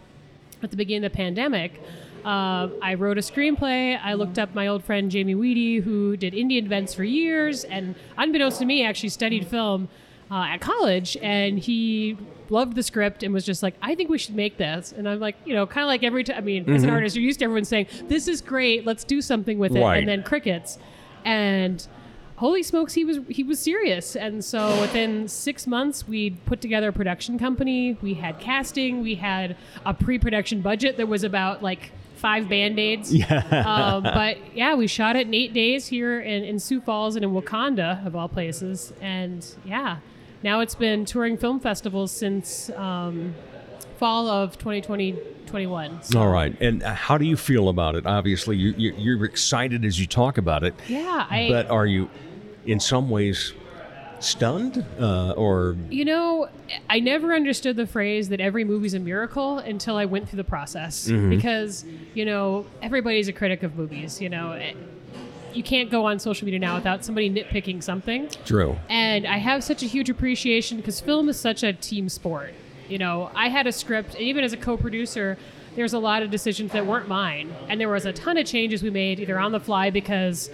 at the beginning of the pandemic... Uh, I wrote a screenplay. I looked up my old friend Jamie Weedy, who did Indian events for years, and unbeknownst to me, actually studied film uh, at college. And he loved the script and was just like, "I think we should make this." And I'm like, you know, kind of like every time. I mean, mm-hmm. as an artist, you're used to everyone saying, "This is great. Let's do something with it," right. and then crickets. And holy smokes, he was he was serious. And so within six months, we put together a production company. We had casting. We had a pre-production budget that was about like. Five Band-Aids. Yeah. Uh, but yeah, we shot it in eight days here in, in Sioux Falls and in Wakanda, of all places. And yeah, now it's been touring film festivals since um, fall of twenty twenty, twenty-one. So. All right. And how do you feel about it? Obviously, you, you, you're excited as you talk about it. Yeah. I, but are you in some ways stunned uh, or? You know, I never understood the phrase that every movie's a miracle until I went through the process mm-hmm. because, you know, everybody's a critic of movies, you know. You can't go on social media now without somebody nitpicking something. True. And I have such a huge appreciation because film is such a team sport. You know, I had a script, and even as a co-producer, there's a lot of decisions that weren't mine. And there was a ton of changes we made either on the fly because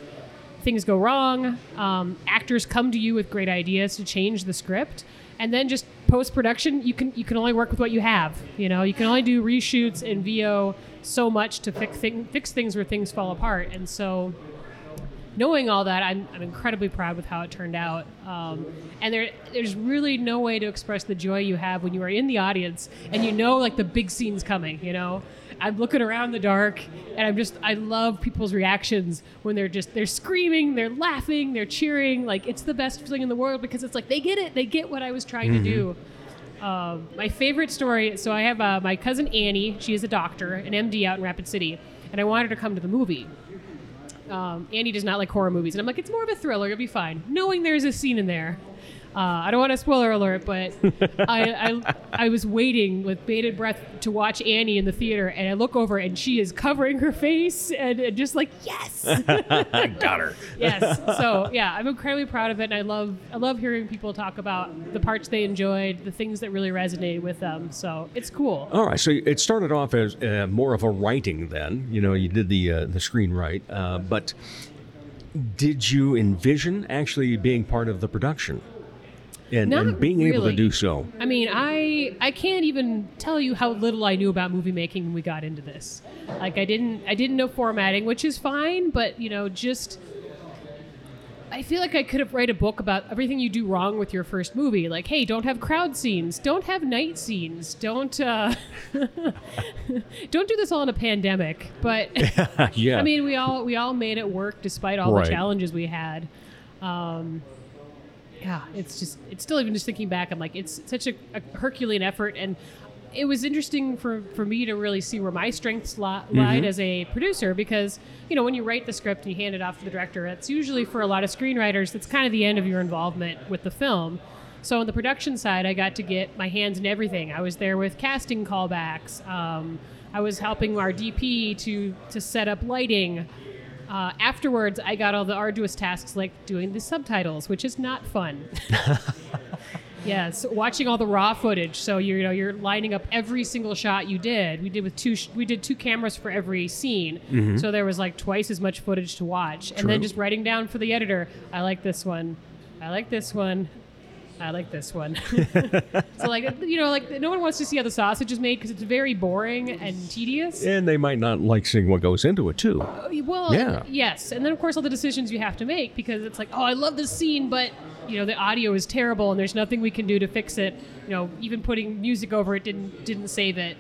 things go wrong. Um, actors come to you with great ideas to change the script. And then just post-production, you can you can only work with what you have. You know, you can only do reshoots and V O so much to fix, thing, fix things where things fall apart. And so knowing all that, I'm, I'm incredibly proud with how it turned out. Um, and there there's really no way to express the joy you have when you are in the audience and you know, like, the big scene's coming, you know? I'm looking around the dark, and I'm just, I love people's reactions when they're just, they're screaming, they're laughing, they're cheering. Like, it's the best feeling in the world because it's like, they get it. They get what I was trying mm-hmm. to do. Um, my favorite story, so I have uh, my cousin Annie. She is a doctor, an M D out in Rapid City, and I wanted her to come to the movie. Um, Annie does not like horror movies, and I'm like, it's more of a thriller. You'll be fine. Knowing there's a scene in there. Uh, I don't want to spoiler alert, but I, I I was waiting with bated breath to watch Annie in the theater, and I look over, and she is covering her face, and, and just like, yes! Got her. Yes. So, yeah, I'm incredibly proud of it, and I love I love hearing people talk about the parts they enjoyed, the things that really resonated with them, so it's cool. All right, so it started off as uh, more of a writing then. You know, you did the, uh, the screenwrite, uh, but did you envision actually being part of the production? And, and being really. able to do so. I mean, I I can't even tell you how little I knew about movie making when we got into this. Like, I didn't I didn't know formatting, which is fine, but, you know, just I feel like I could have written a book about everything you do wrong with your first movie. Like, hey, don't have crowd scenes, don't have night scenes, don't uh, don't do this all in a pandemic. But yeah. I mean, we all we all made it work despite all right. the challenges we had. Um, Yeah, it's just, it's still, even just thinking back, I'm like, it's such a, a Herculean effort. And it was interesting for, for me to really see where my strengths li- mm-hmm. lied as a producer, because, you know, when you write the script and you hand it off to the director, it's usually, for a lot of screenwriters, that's kind of the end of your involvement with the film. So on the production side, I got to get my hands in everything. I was there with casting callbacks. Um, I was helping our D P to, to set up lighting. Uh, afterwards, I got all the arduous tasks like doing the subtitles, which is not fun. Yes, watching all the raw footage. So you know you're lining up every single shot you did. We did with two. Sh- we did two cameras for every scene. Mm-hmm. So there was like twice as much footage to watch. True. And then just writing down for the editor. I like this one. I like this one. I like this one. So, like, you know, like, no one wants to see how the sausage is made because it's very boring and tedious. And they might not like seeing what goes into it, too. Uh, well, yeah. and, yes. And then, of course, all the decisions you have to make, because it's like, oh, I love this scene, but, you know, the audio is terrible and there's nothing we can do to fix it. You know, even putting music over it didn't didn't save it.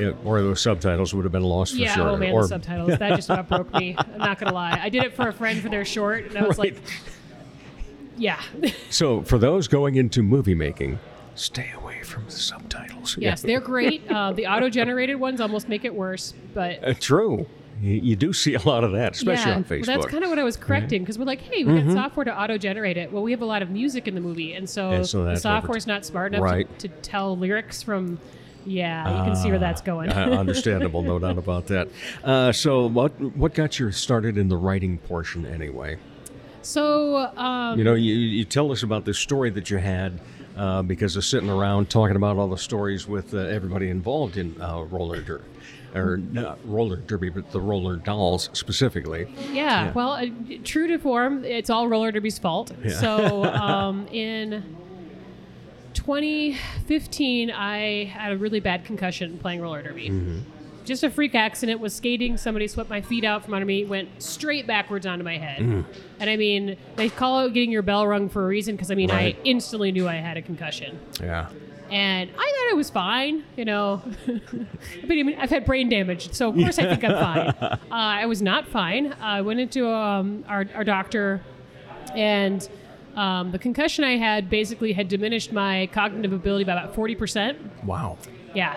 Yeah, or those subtitles would have been lost for yeah, sure. Yeah, oh man, or... the subtitles. That just about broke me. I'm not going to lie. I did it for a friend for their short, and I was right. like... yeah. So for those going into movie making, stay away from the subtitles. Yes, they're great. Uh, the auto-generated ones almost make it worse, but uh, true. You, you do see a lot of that, especially yeah. on Facebook. Well, that's kind of what I was correcting, because we're like, hey, we got mm-hmm. software to auto-generate it. Well, we have a lot of music in the movie, and so, and so the software's not smart enough right. to, to tell lyrics from... Yeah, you can see where that's going. uh, understandable, no doubt about that. Uh, so what what got you started in the writing portion anyway? So... Um, you know, you, you tell us about this story that you had uh, because of sitting around talking about all the stories with uh, everybody involved in uh, roller derby. Or not roller derby, but the roller dolls specifically. Yeah, yeah. Well, uh, true to form, it's all roller derby's fault. Yeah. So um, in... twenty fifteen, I had a really bad concussion playing roller derby. Mm-hmm. Just a freak accident. Was skating. Somebody swept my feet out from under me, went straight backwards onto my head. Mm. And I mean, they call out getting your bell rung for a reason, because I mean, right. I instantly knew I had a concussion. Yeah. And I thought I was fine, you know. But I mean, I've had brain damage, so of course I think I'm fine. Uh, I was not fine. I went into um, our, our doctor, and... Um, the concussion I had basically had diminished my cognitive ability by about forty percent. Wow. Yeah.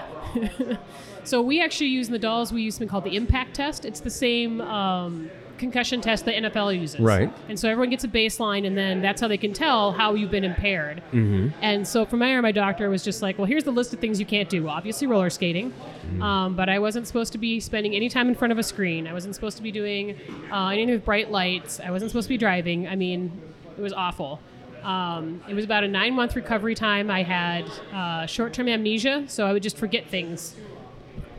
So we actually use in the dolls, we use something called the impact test. It's the same um, concussion test the N F L uses. Right. And so everyone gets a baseline, and then that's how they can tell how you've been impaired. Mm-hmm. And so from there, my doctor was just like, well, here's the list of things you can't do. Obviously roller skating, mm-hmm. um, but I wasn't supposed to be spending any time in front of a screen. I wasn't supposed to be doing uh, anything with bright lights. I wasn't supposed to be driving. I mean... It was awful. Um, it was about a nine-month recovery time. I had uh, short-term amnesia, so I would just forget things.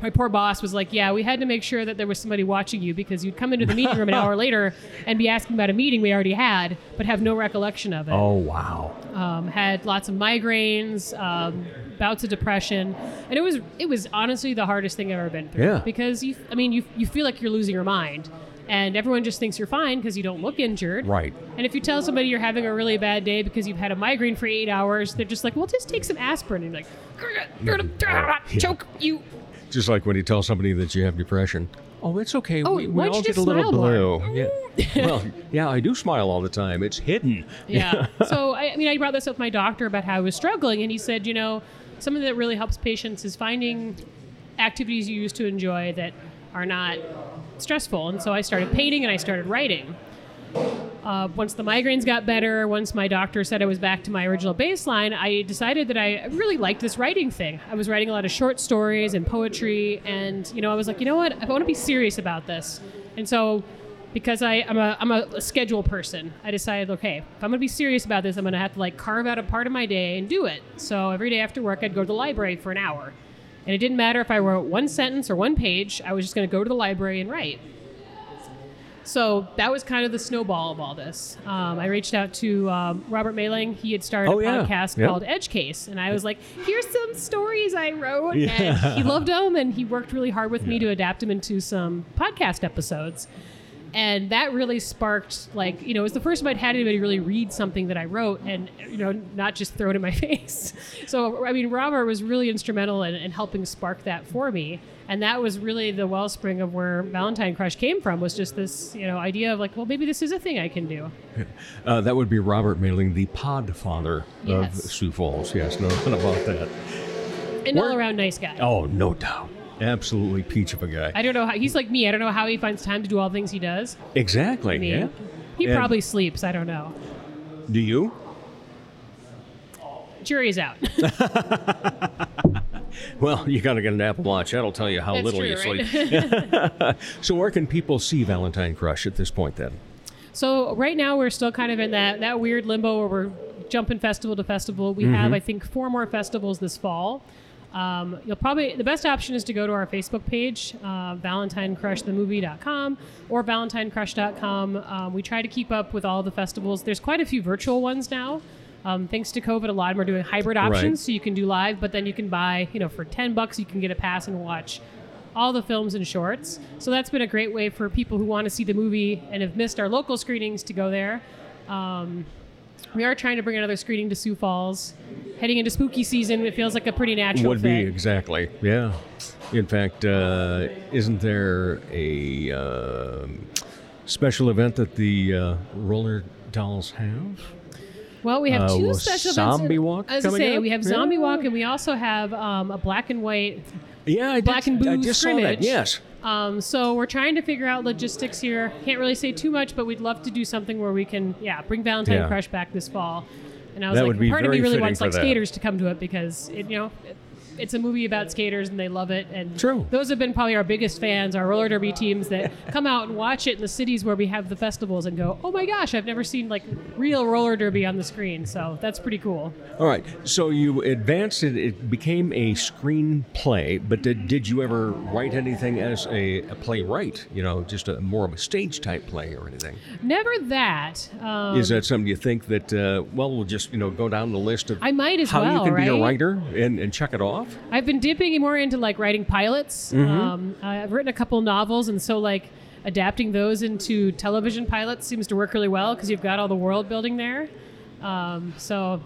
My poor boss was like, yeah, we had to make sure that there was somebody watching you, because you'd come into the meeting room an hour later and be asking about a meeting we already had, but have no recollection of it. Oh, wow. Um, had lots of migraines, um, bouts of depression. And it was it was honestly the hardest thing I've ever been through. Yeah. Because, you, I mean, you you feel like you're losing your mind. And everyone just thinks you're fine because you don't look injured. Right. And if you tell somebody you're having a really bad day because you've had a migraine for eight hours, they're just like, well, just take some aspirin. And you're like, you're gonna yeah. choke you. Just like when you tell somebody that you have depression. Oh, it's okay. Oh, we we all get a little blue. Yeah. Well, yeah, I do smile all the time. It's hidden. Yeah. So, I, I mean, I brought this up with my doctor about how I was struggling. And he said, you know, something that really helps patients is finding activities you used to enjoy that are not... stressful. And so I started painting and I started writing. Uh, once the migraines got better, once my doctor said I was back to my original baseline, I decided that I really liked this writing thing. I was writing a lot of short stories and poetry, and you know, I was like, you know what, I want to be serious about this. And so because I, I'm a, I'm a schedule person, I decided, okay, if I'm going to be serious about this, I'm going to have to like carve out a part of my day and do it. So every day after work, I'd go to the library for an hour. And it didn't matter if I wrote one sentence or one page, I was just going to go to the library and write. So that was kind of the snowball of all this. Um, I reached out to um, Robert Maling. He had started oh, a yeah. podcast yep. called Edge Case. And I was like, here's some stories I wrote. Yeah. And he loved them, and he worked really hard with yeah. me to adapt them into some podcast episodes. And that really sparked, like, you know, it was the first time I'd had anybody really read something that I wrote and, you know, not just throw it in my face. So, I mean, Robert was really instrumental in, in helping spark that for me. And that was really the wellspring of where Valentine Crush came from, was just this, you know, idea of like, well, maybe this is a thing I can do. Uh, that would be Robert Maling, the podfather yes. of Sioux Falls. Yes, no doubt about that. And we're, all around nice guy. Oh, no doubt. Absolutely peach of a guy. I don't know how he's like me. I don't know how he finds time to do all the things he does. Exactly. I mean, yeah. He and probably sleeps. I don't know. Do you? Jury's out. Well, you got to get an Apple Watch. That'll tell you how That's little true, you right? sleep. So where can people see Valentine Crush at this point then? So right now we're still kind of in that, that weird limbo where we're jumping festival to festival. We mm-hmm. have, I think, four more festivals this fall. Um, you'll probably, the best option is to go to our Facebook page, uh, valentine crush the movie dot com or valentine crush dot com. Um, we try to keep up with all the festivals. There's quite a few virtual ones now. Um, thanks to COVID, a lot of them are doing hybrid options. Right. So you can do live, but then you can buy, you know, for ten bucks, you can get a pass and watch all the films and shorts. So that's been a great way for people who want to see the movie and have missed our local screenings to go there. Um, We are trying to bring another screening to Sioux Falls. Heading into spooky season, it feels like a pretty natural Would thing. Would be, exactly, yeah. In fact, uh, isn't there a uh, special event that the uh, Roller Dolls have? Well, we have uh, two special events. Zombie Walk coming up. As I say, we have yeah. Zombie Walk, and we also have um, a black and white. Yeah, I black did, and blue I just scrimmage. Saw that. Yes. Um, so we're trying to figure out logistics here. Can't really say too much, but we'd love to do something where we can, yeah, bring Valentine yeah. Crush back this fall. And I was that like, part of me really wants like that. skaters to come to it because it, you know, it, it's a movie about skaters and they love it. And True. those have been probably our biggest fans, our roller derby teams that come out and watch it in the cities where we have the festivals and go, oh my gosh, I've never seen like real roller derby on the screen. So that's pretty cool. All right. So you advanced it. It became a screenplay, but did, did you ever write anything as a, a playwright? You know, just a more of a stage type play or anything? Never that. Um, Is that something you think that, uh, well, we'll just, you know, go down the list of I might as how well, you can right? be a writer and, and check it off? I've been dipping more into like writing pilots. Mm-hmm. Um, I've written a couple novels, and so like adapting those into television pilots seems to work really well because you've got all the world building there. Um, so,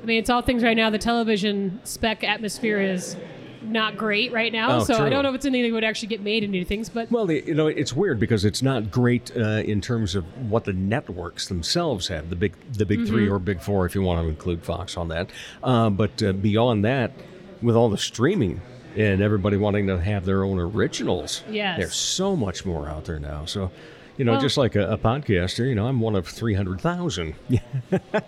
I mean, it's all things right now. The television spec atmosphere is not great right now, oh, so true. I don't know if it's anything that would actually get made into new things. But well, the, you know, it's weird because it's not great uh, in terms of what the networks themselves have, the big, the big mm-hmm. three or big four, if you want to include Fox on that. Uh, but uh, beyond that. With all the streaming and everybody wanting to have their own originals, yes. there's so much more out there now. So, you know, well, just like a, a podcaster, you know, I'm one of three hundred thousand.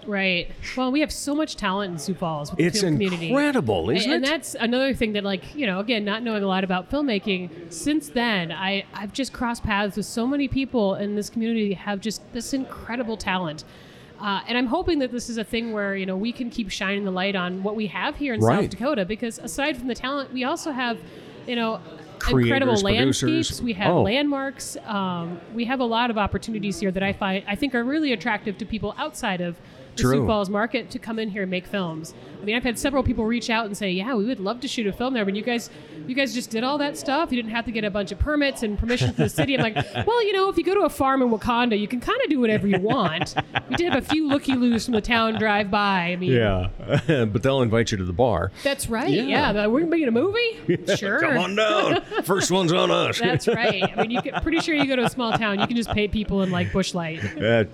Right. Well, we have so much talent in Sioux Falls. With it's the film community. Incredible, isn't and, it? And that's another thing that, like, you know, again, not knowing a lot about filmmaking, since then, I, I've just crossed paths with so many people in this community that have just this incredible talent. Uh, and I'm hoping that this is a thing where, you know, we can keep shining the light on what we have here in right. South Dakota, because aside from the talent, we also have, you know, Creators, incredible producers. landscapes. We have oh. landmarks. Um, we have a lot of opportunities here that I find I think are really attractive to people outside of the True. Sioux Falls market to come in here and make films. I mean, I've had several people reach out and say, yeah, we would love to shoot a film there, but you guys you guys just did all that stuff. You didn't have to get a bunch of permits and permission from the city. I'm like, well, you know, if you go to a farm in Wakanda, you can kind of do whatever you want. We did have a few looky-loos from the town drive by. I mean, yeah, but they'll invite you to the bar. That's right. Yeah. yeah. We're making a movie? Yeah, sure. Come on down. First one's on us. That's right. I mean, you can, pretty sure you go to a small town, you can just pay people in like Bush Light. Uh,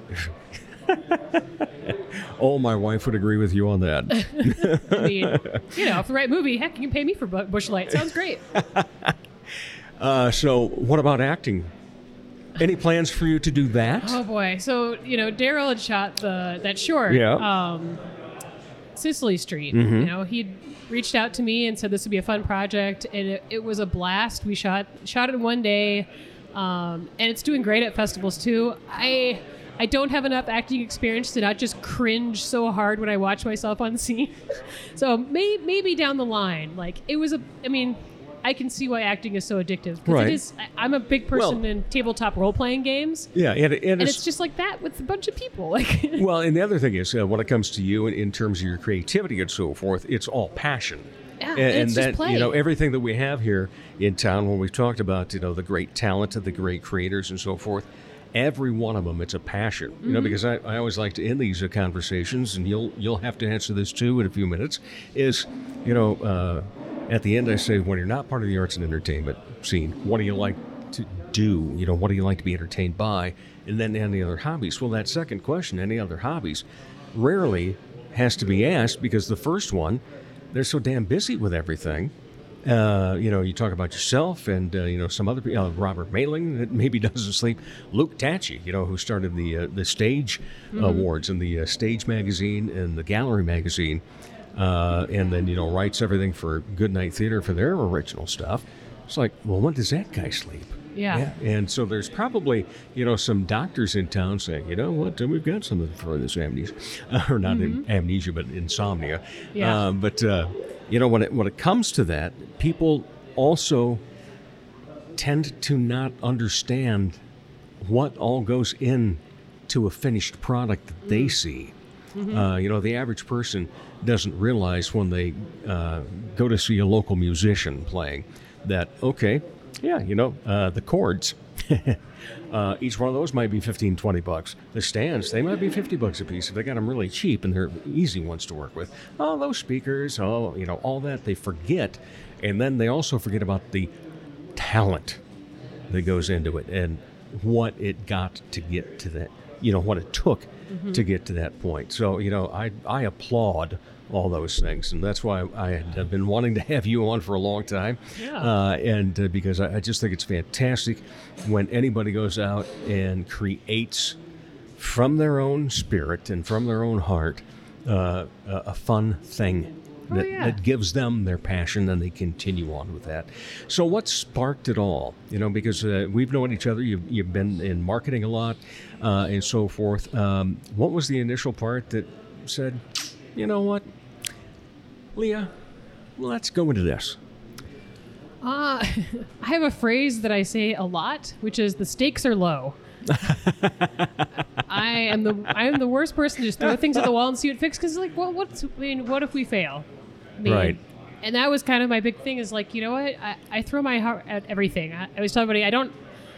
oh, my wife would agree with you on that. I mean, you know, if the right movie, heck, you can pay me for Bush Light. Sounds great. Uh, so what about acting? Any plans for you to do that? Oh, boy. So, you know, Daryl had shot the that short, yeah. um, Sicily Street. Mm-hmm. You know, he'd reached out to me and said this would be a fun project, and it, it was a blast. We shot shot it one day, um, and it's doing great at festivals, too. I... I don't have enough acting experience to not just cringe so hard when I watch myself on scene. So may, maybe down the line, like it was a, I mean, I can see why acting is so addictive. Because right. it is, I'm a big person well, in tabletop role-playing games. Yeah. And, and, and it's, it's just like that with a bunch of people. Like. Well, and the other thing is uh, when it comes to you in, in terms of your creativity and so forth, it's all passion. Yeah, and, and that, you know, everything that we have here in town when we've talked about, you know, the great talent of the great creators and so forth. Every one of them, it's a passion, you know, mm-hmm. because I, I always like to end these uh, conversations, and you'll you'll have to answer this too in a few minutes, is, you know, uh, at the end I say, when you're not part of the arts and entertainment scene, what do you like to do? You know, what do you like to be entertained by? And then any other hobbies? Well, that second question, any other hobbies, rarely has to be asked because the first one, they're so damn busy with everything. Uh, you know, you talk about yourself and, uh, you know, some other people, uh, Robert Maling, that maybe doesn't sleep, Luke Tacci, you know, who started the uh, the Stage mm-hmm. Awards and the uh, Stage Magazine and the Gallery Magazine, uh, and then, you know, writes everything for Goodnight Theater for their original stuff. It's like, well, when does that guy sleep? Yeah. yeah. And so there's probably, you know, some doctors in town saying, you know what, we've got something for this amnesia, uh, or not mm-hmm. in amnesia, but insomnia. Yeah. Um, but, uh, you know, when it, when it comes to that, people also tend to not understand what all goes into a finished product that mm-hmm. they see. Mm-hmm. Uh, you know, the average person doesn't realize when they uh, go to see a local musician playing that, okay, yeah, you know, uh, the chords, uh, each one of those might be fifteen, twenty bucks. The stands, they might be fifty bucks a piece if they got them really cheap and they're easy ones to work with. Oh, those speakers, oh, you know, all that they forget. And then they also forget about the talent that goes into it and what it got to get to that, you know, what it took mm-hmm. to get to that point. So, you know, I I applaud all those things, and that's why I had been wanting to have you on for a long time, yeah. uh, and uh, because I, I just think it's fantastic when anybody goes out and creates from their own spirit and from their own heart uh, a fun thing. That, oh, yeah. that gives them their passion, and they continue on with that. So what sparked it all? You know, because uh, we've known each other. You've, you've been in marketing a lot uh, and so forth. Um, what was the initial part that said, you know what, Leah, let's go into this? Uh, I have a phrase that I say a lot, which is the stakes are low. I am the I am the worst person to just throw things at the wall and see what fixes, because like, well, what's, I mean, what if we fail? I mean, right. And that was kind of my big thing is like, you know what? I, I throw my heart at everything. I, I was telling everybody, I don't,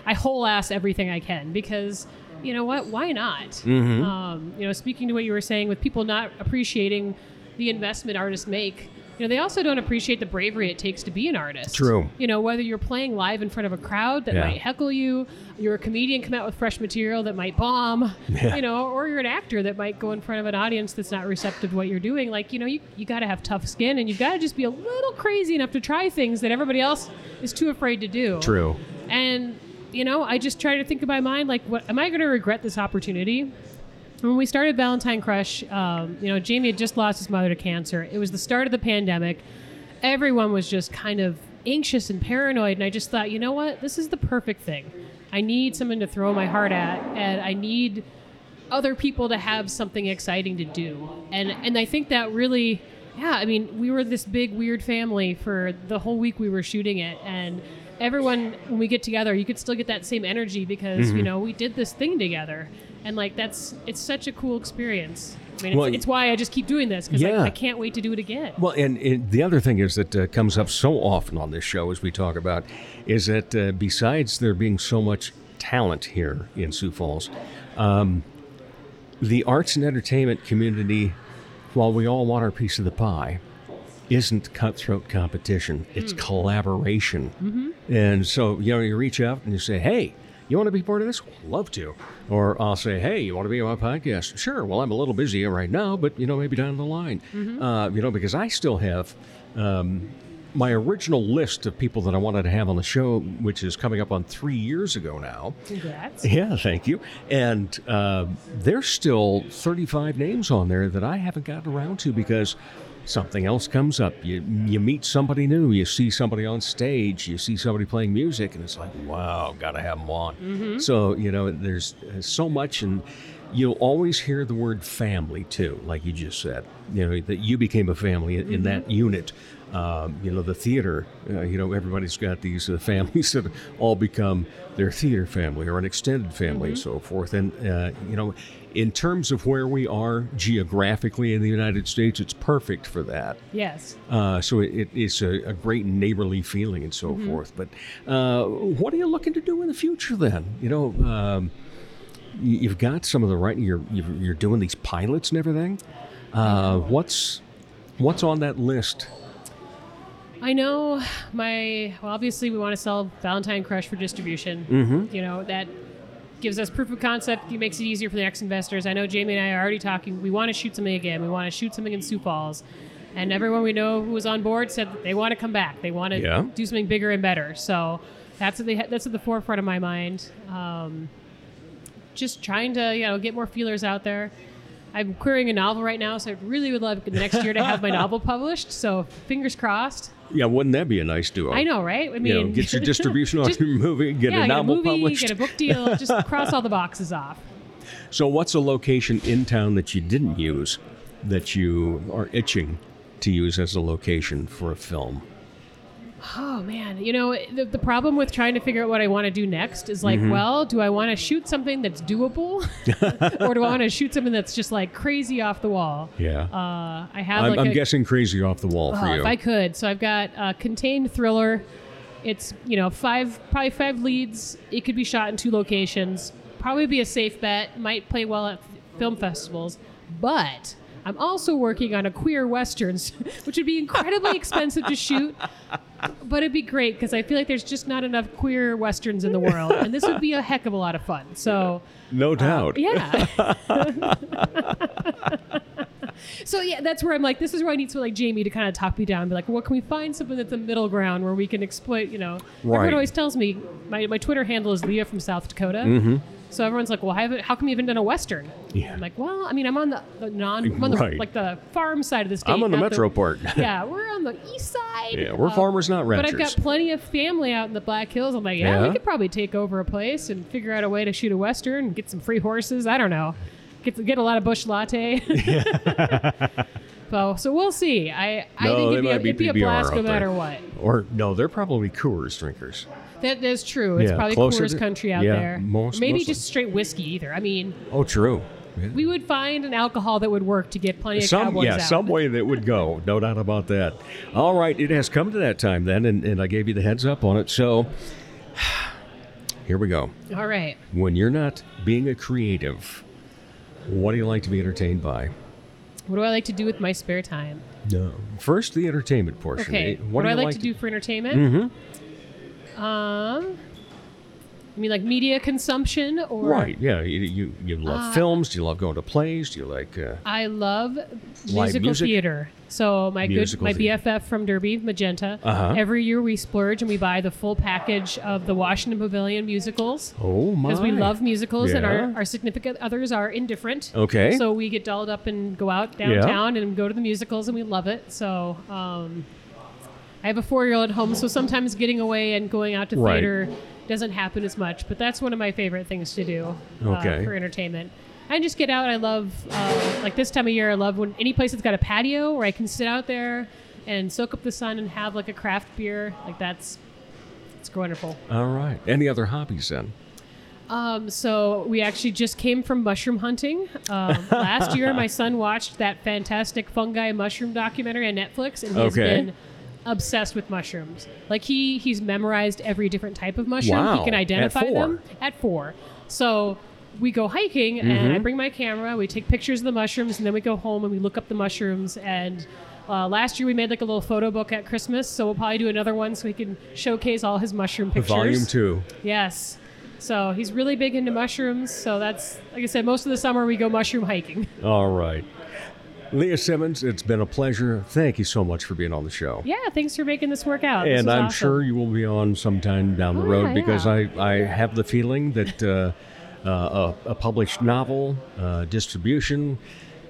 I whole ass everything I can, because, you know what? Why not? Mm-hmm. Um, you know, speaking to what you were saying with people not appreciating the investment artists make, you know, they also don't appreciate the bravery it takes to be an artist. True. You know, whether you're playing live in front of a crowd that yeah. might heckle you, you're a comedian, come out with fresh material that might bomb, yeah. you know, or you're an actor that might go in front of an audience that's not receptive to what you're doing. Like, you know, you, you got to have tough skin, and you've got to just be a little crazy enough to try things that everybody else is too afraid to do. True. And, you know, I just try to think in my mind, like, what am I going to regret this opportunity? When we started Valentine Crush, um, you know, Jamie had just lost his mother to cancer. It was the start of the pandemic. Everyone was just kind of anxious and paranoid. And I just thought, you know what? This is the perfect thing. I need someone to throw my heart at, and I need other people to have something exciting to do. And and I think that really, yeah, I mean, we were this big, weird family for the whole week we were shooting it. And everyone, when we get together, you could still get that same energy because, mm-hmm. you know, we did this thing together. And, like, that's, it's such a cool experience. I mean, well, it's, it's why I just keep doing this, because yeah. I, I can't wait to do it again. Well, and, and the other thing is that uh, comes up so often on this show, as we talk about, is that uh, besides there being so much talent here in Sioux Falls, um, the arts and entertainment community, while we all want our piece of the pie, isn't cutthroat competition. It's mm. collaboration. Mm-hmm. And so, you know, you reach out and you say, hey, you want to be part of this? Love to. Or I'll say, hey, you want to be on my podcast? Sure. Well, I'm a little busy right now, but, you know, maybe down the line. Mm-hmm. Uh, you know, because I still have um, my original list of people that I wanted to have on the show, which is coming up on three years ago now. Congrats. Yeah, thank you. And uh, there's still thirty-five names on there that I haven't gotten around to because something else comes up. You you meet somebody new. You see somebody on stage. You see somebody playing music, and it's like, wow, gotta have them on. Mm-hmm. So you know, there's so much, and you'll always hear the word family too, like you just said. You know that you became a family in, mm-hmm. in that unit. Um, you know the theater. Uh, you know everybody's got these uh, families that all become their theater family or an extended family, mm-hmm. and so forth. And uh, you know. In terms of where we are geographically in the United States, it's perfect for that. Yes. Uh, so it, it's a, a great neighborly feeling and so mm-hmm. forth. But uh, what are you looking to do in the future then? You know, um, you've got some of the right, you're, you're doing these pilots and everything. Uh, what's, what's on that list? I know my, well, obviously we want to sell Valentine Crush for distribution. Mm-hmm. You know, that gives us proof of concept. It makes it easier for the next investors. I know Jamie and I are already talking. We want to shoot something again. We want to shoot something in Sioux Falls. And everyone we know who was on board said that they want to come back. They want to yeah. do something bigger and better. So that's what they ha- that's at the forefront of my mind. Um, just trying to, you know, get more feelers out there. I'm querying a novel right now, so I really would love next year to have my novel published. So fingers crossed. Yeah, wouldn't that be a nice duo? I know, right? I mean, you know, get your distribution on just, your movie, get yeah, a novel get a movie, published, get a book deal. Just cross all the boxes off. So, what's a location in town that you didn't use that you are itching to use as a location for a film? Oh man, you know the, the problem with trying to figure out what I want to do next is like, mm-hmm. well, do I want to shoot something that's doable, or do I want to shoot something that's just like crazy off the wall? Yeah, uh, I have. I'm, like I'm a, guessing crazy off the wall oh, for you. If I could, so I've got a contained thriller. It's you know five, probably five leads. It could be shot in two locations. Probably be a safe bet. Might play well at film festivals, but I'm also working on a queer Western, which would be incredibly expensive to shoot, but it'd be great because I feel like there's just not enough queer Westerns in the world, and this would be a heck of a lot of fun. So, no doubt. Uh, yeah. So, yeah, that's where I'm like, this is where I need someone like Jamie to kind of talk me down and be like, well, can we find something that's a middle ground where we can exploit, you know, right. Everyone always tells me, my, my Twitter handle is Leah from South Dakota. Mm-hmm. So everyone's like, well, how come you haven't done a Western? Yeah. I'm like, well, I mean, I'm on the, the non, I'm on the, right. like the farm side of the state. I'm on the metro the, part. Yeah, we're on the east side. Yeah, we're um, farmers, not ranchers. But I've got plenty of family out in the Black Hills. I'm like, yeah, yeah, we could probably take over a place and figure out a way to shoot a Western and get some free horses. I don't know. Get get a lot of bush latte. so so we'll see. I, I no, think it'd be, a, it'd be a blast no matter what. Or no, they're probably Coors drinkers. That is true. It's yeah, probably Coors country out yeah, there. Most, Maybe mostly. Just straight whiskey either. I mean. Oh, true. Yeah. We would find an alcohol that would work to get plenty of some, cowboys yeah, out. Yeah, some way that would go. No doubt about that. All right. It has come to that time then, and, and I gave you the heads up on it. So here we go. All right. When you're not being a creative, what do you like to be entertained by? What do I like to do with my spare time? No. First, the entertainment portion. Okay. What, what do I like, like to do for entertainment? Mm-hmm. Um, I mean, like media consumption or... Right, yeah. You you, you love uh, films. Do you love going to plays? Do you like... Uh, I love musical music? theater. So my musical good theater. my B F F from Derby, Magenta, uh-huh. every year we splurge and we buy the full package of the Washington Pavilion musicals. Oh, my. Because we love musicals yeah. and our, our significant others are indifferent. Okay. So we get dolled up and go out downtown yeah. and go to the musicals and we love it. So... Um, I have a four-year-old at home, so sometimes getting away and going out to right. theater doesn't happen as much. But that's one of my favorite things to do uh, okay. for entertainment. I just get out. I love, uh, like this time of year, I love when any place that's got a patio where I can sit out there and soak up the sun and have like a craft beer. Like that's, it's wonderful. All right. Any other hobbies then? Um, so we actually just came from mushroom hunting. Um, last year, my son watched that fantastic fungi mushroom documentary on Netflix, and he's okay. been... obsessed with mushrooms. Like he he's memorized every different type of mushroom. Wow. He can identify at them at four. So we go hiking mm-hmm. and I bring my camera, we take pictures of the mushrooms, and then we go home and we look up the mushrooms. And uh, last year we made like a little photo book at Christmas, so we'll probably do another one so he can showcase all his mushroom pictures. Volume two. Yes. So he's really big into mushrooms. So that's, like I said, most of the summer we go mushroom hiking. All right. Leah Simmons, it's been a pleasure. Thank you so much for being on the show. Yeah, thanks for making this work out. And I'm awesome. sure you will be on sometime down the oh, road yeah, because yeah. I, I have the feeling that uh, uh, a, a published novel, uh, distribution,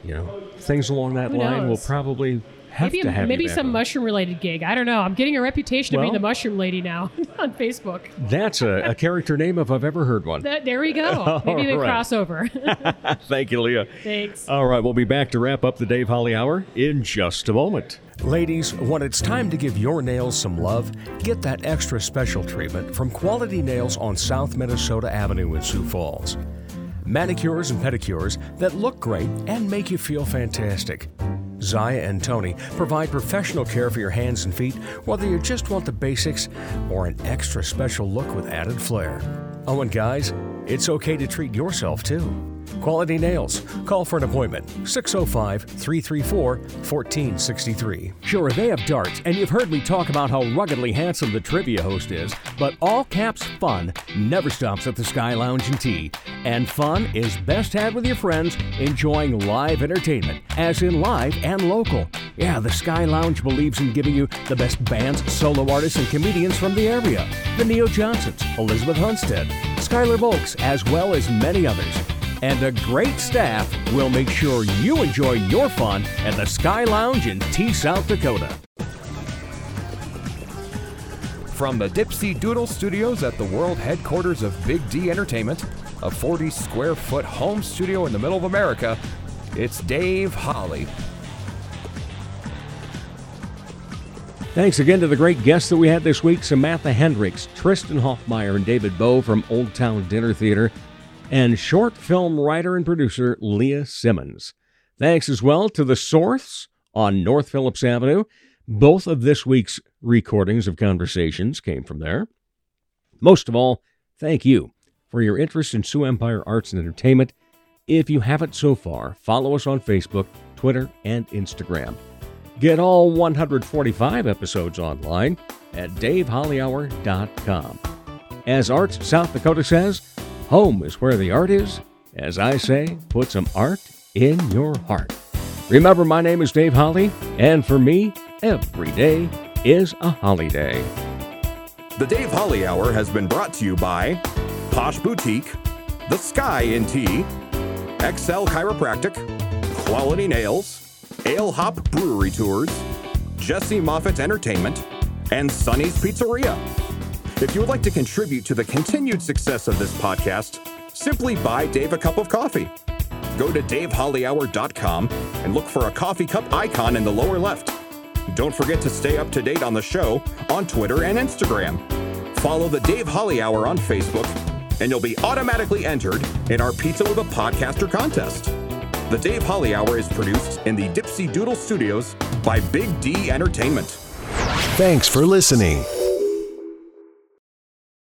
you know, things along that Who line knows? will probably have maybe to a, have Maybe some mushroom-related gig. I don't know. I'm getting a reputation well, of being the mushroom lady now on Facebook. That's a, a character name if I've ever heard one. That, there we go. All maybe the right. crossover. Thank you, Leah. Thanks. All right, we'll be back to wrap up the Dave Holly Hour in just a moment. Ladies, when it's time to give your nails some love, get that extra special treatment from Quality Nails on South Minnesota Avenue in Sioux Falls. Manicures and pedicures that look great and make you feel fantastic. Zaya and Tony provide professional care for your hands and feet, whether you just want the basics or an extra special look with added flair. Oh, and guys, it's okay to treat yourself too. Quality Nails. Call for an appointment, six oh five, three three four, one four six three. Sure, they have darts, and you've heard me talk about how ruggedly handsome the trivia host is, but all caps fun never stops at the Sky Lounge and Tea. And fun is best had with your friends, enjoying live entertainment, as in live and local. Yeah, the Sky Lounge believes in giving you the best bands, solo artists, and comedians from the area. The Neo Johnsons, Elizabeth Hunstead, Skylar Volks, as well as many others. And a great staff will make sure you enjoy your fun at the Sky Lounge in Tea, South Dakota. From the Dipsy Doodle Studios at the world headquarters of Big D Entertainment, a forty-square-foot home studio in the middle of America, it's Dave Holly. Thanks again to the great guests that we had this week, Samantha Hendricks, Tristan Hoffmeyer, and David Boe from Olde Towne Dinner Theatre, and short film writer and producer Leah Simmons. Thanks as well to The Source on North Phillips Avenue. Both of this week's recordings of Conversations came from there. Most of all, thank you for your interest in Sue Empire Arts and Entertainment. If you haven't so far, follow us on Facebook, Twitter, and Instagram. Get all one hundred forty-five episodes online at dave holly hour dot com. As Arts South Dakota says, home is where the art is. As I say, put some art in your heart. Remember, my name is Dave Holly, and for me, every day is a holiday. The Dave Holly Hour has been brought to you by Posh Boutique, The Sky in Tea, X L Chiropractic, Quality Nails, Ale Hop Brewery Tours, Jesse Moffitt Entertainment, and Sonny's Pizzeria. If you would like to contribute to the continued success of this podcast, simply buy Dave a cup of coffee. Go to dave holly hour dot com and look for a coffee cup icon in the lower left. Don't forget to stay up to date on the show on Twitter and Instagram. Follow the Dave Holly Hour on Facebook, and you'll be automatically entered in our Pizza With a Podcaster contest. The Dave Holly Hour is produced in the Dipsy Doodle Studios by Big D Entertainment. Thanks for listening.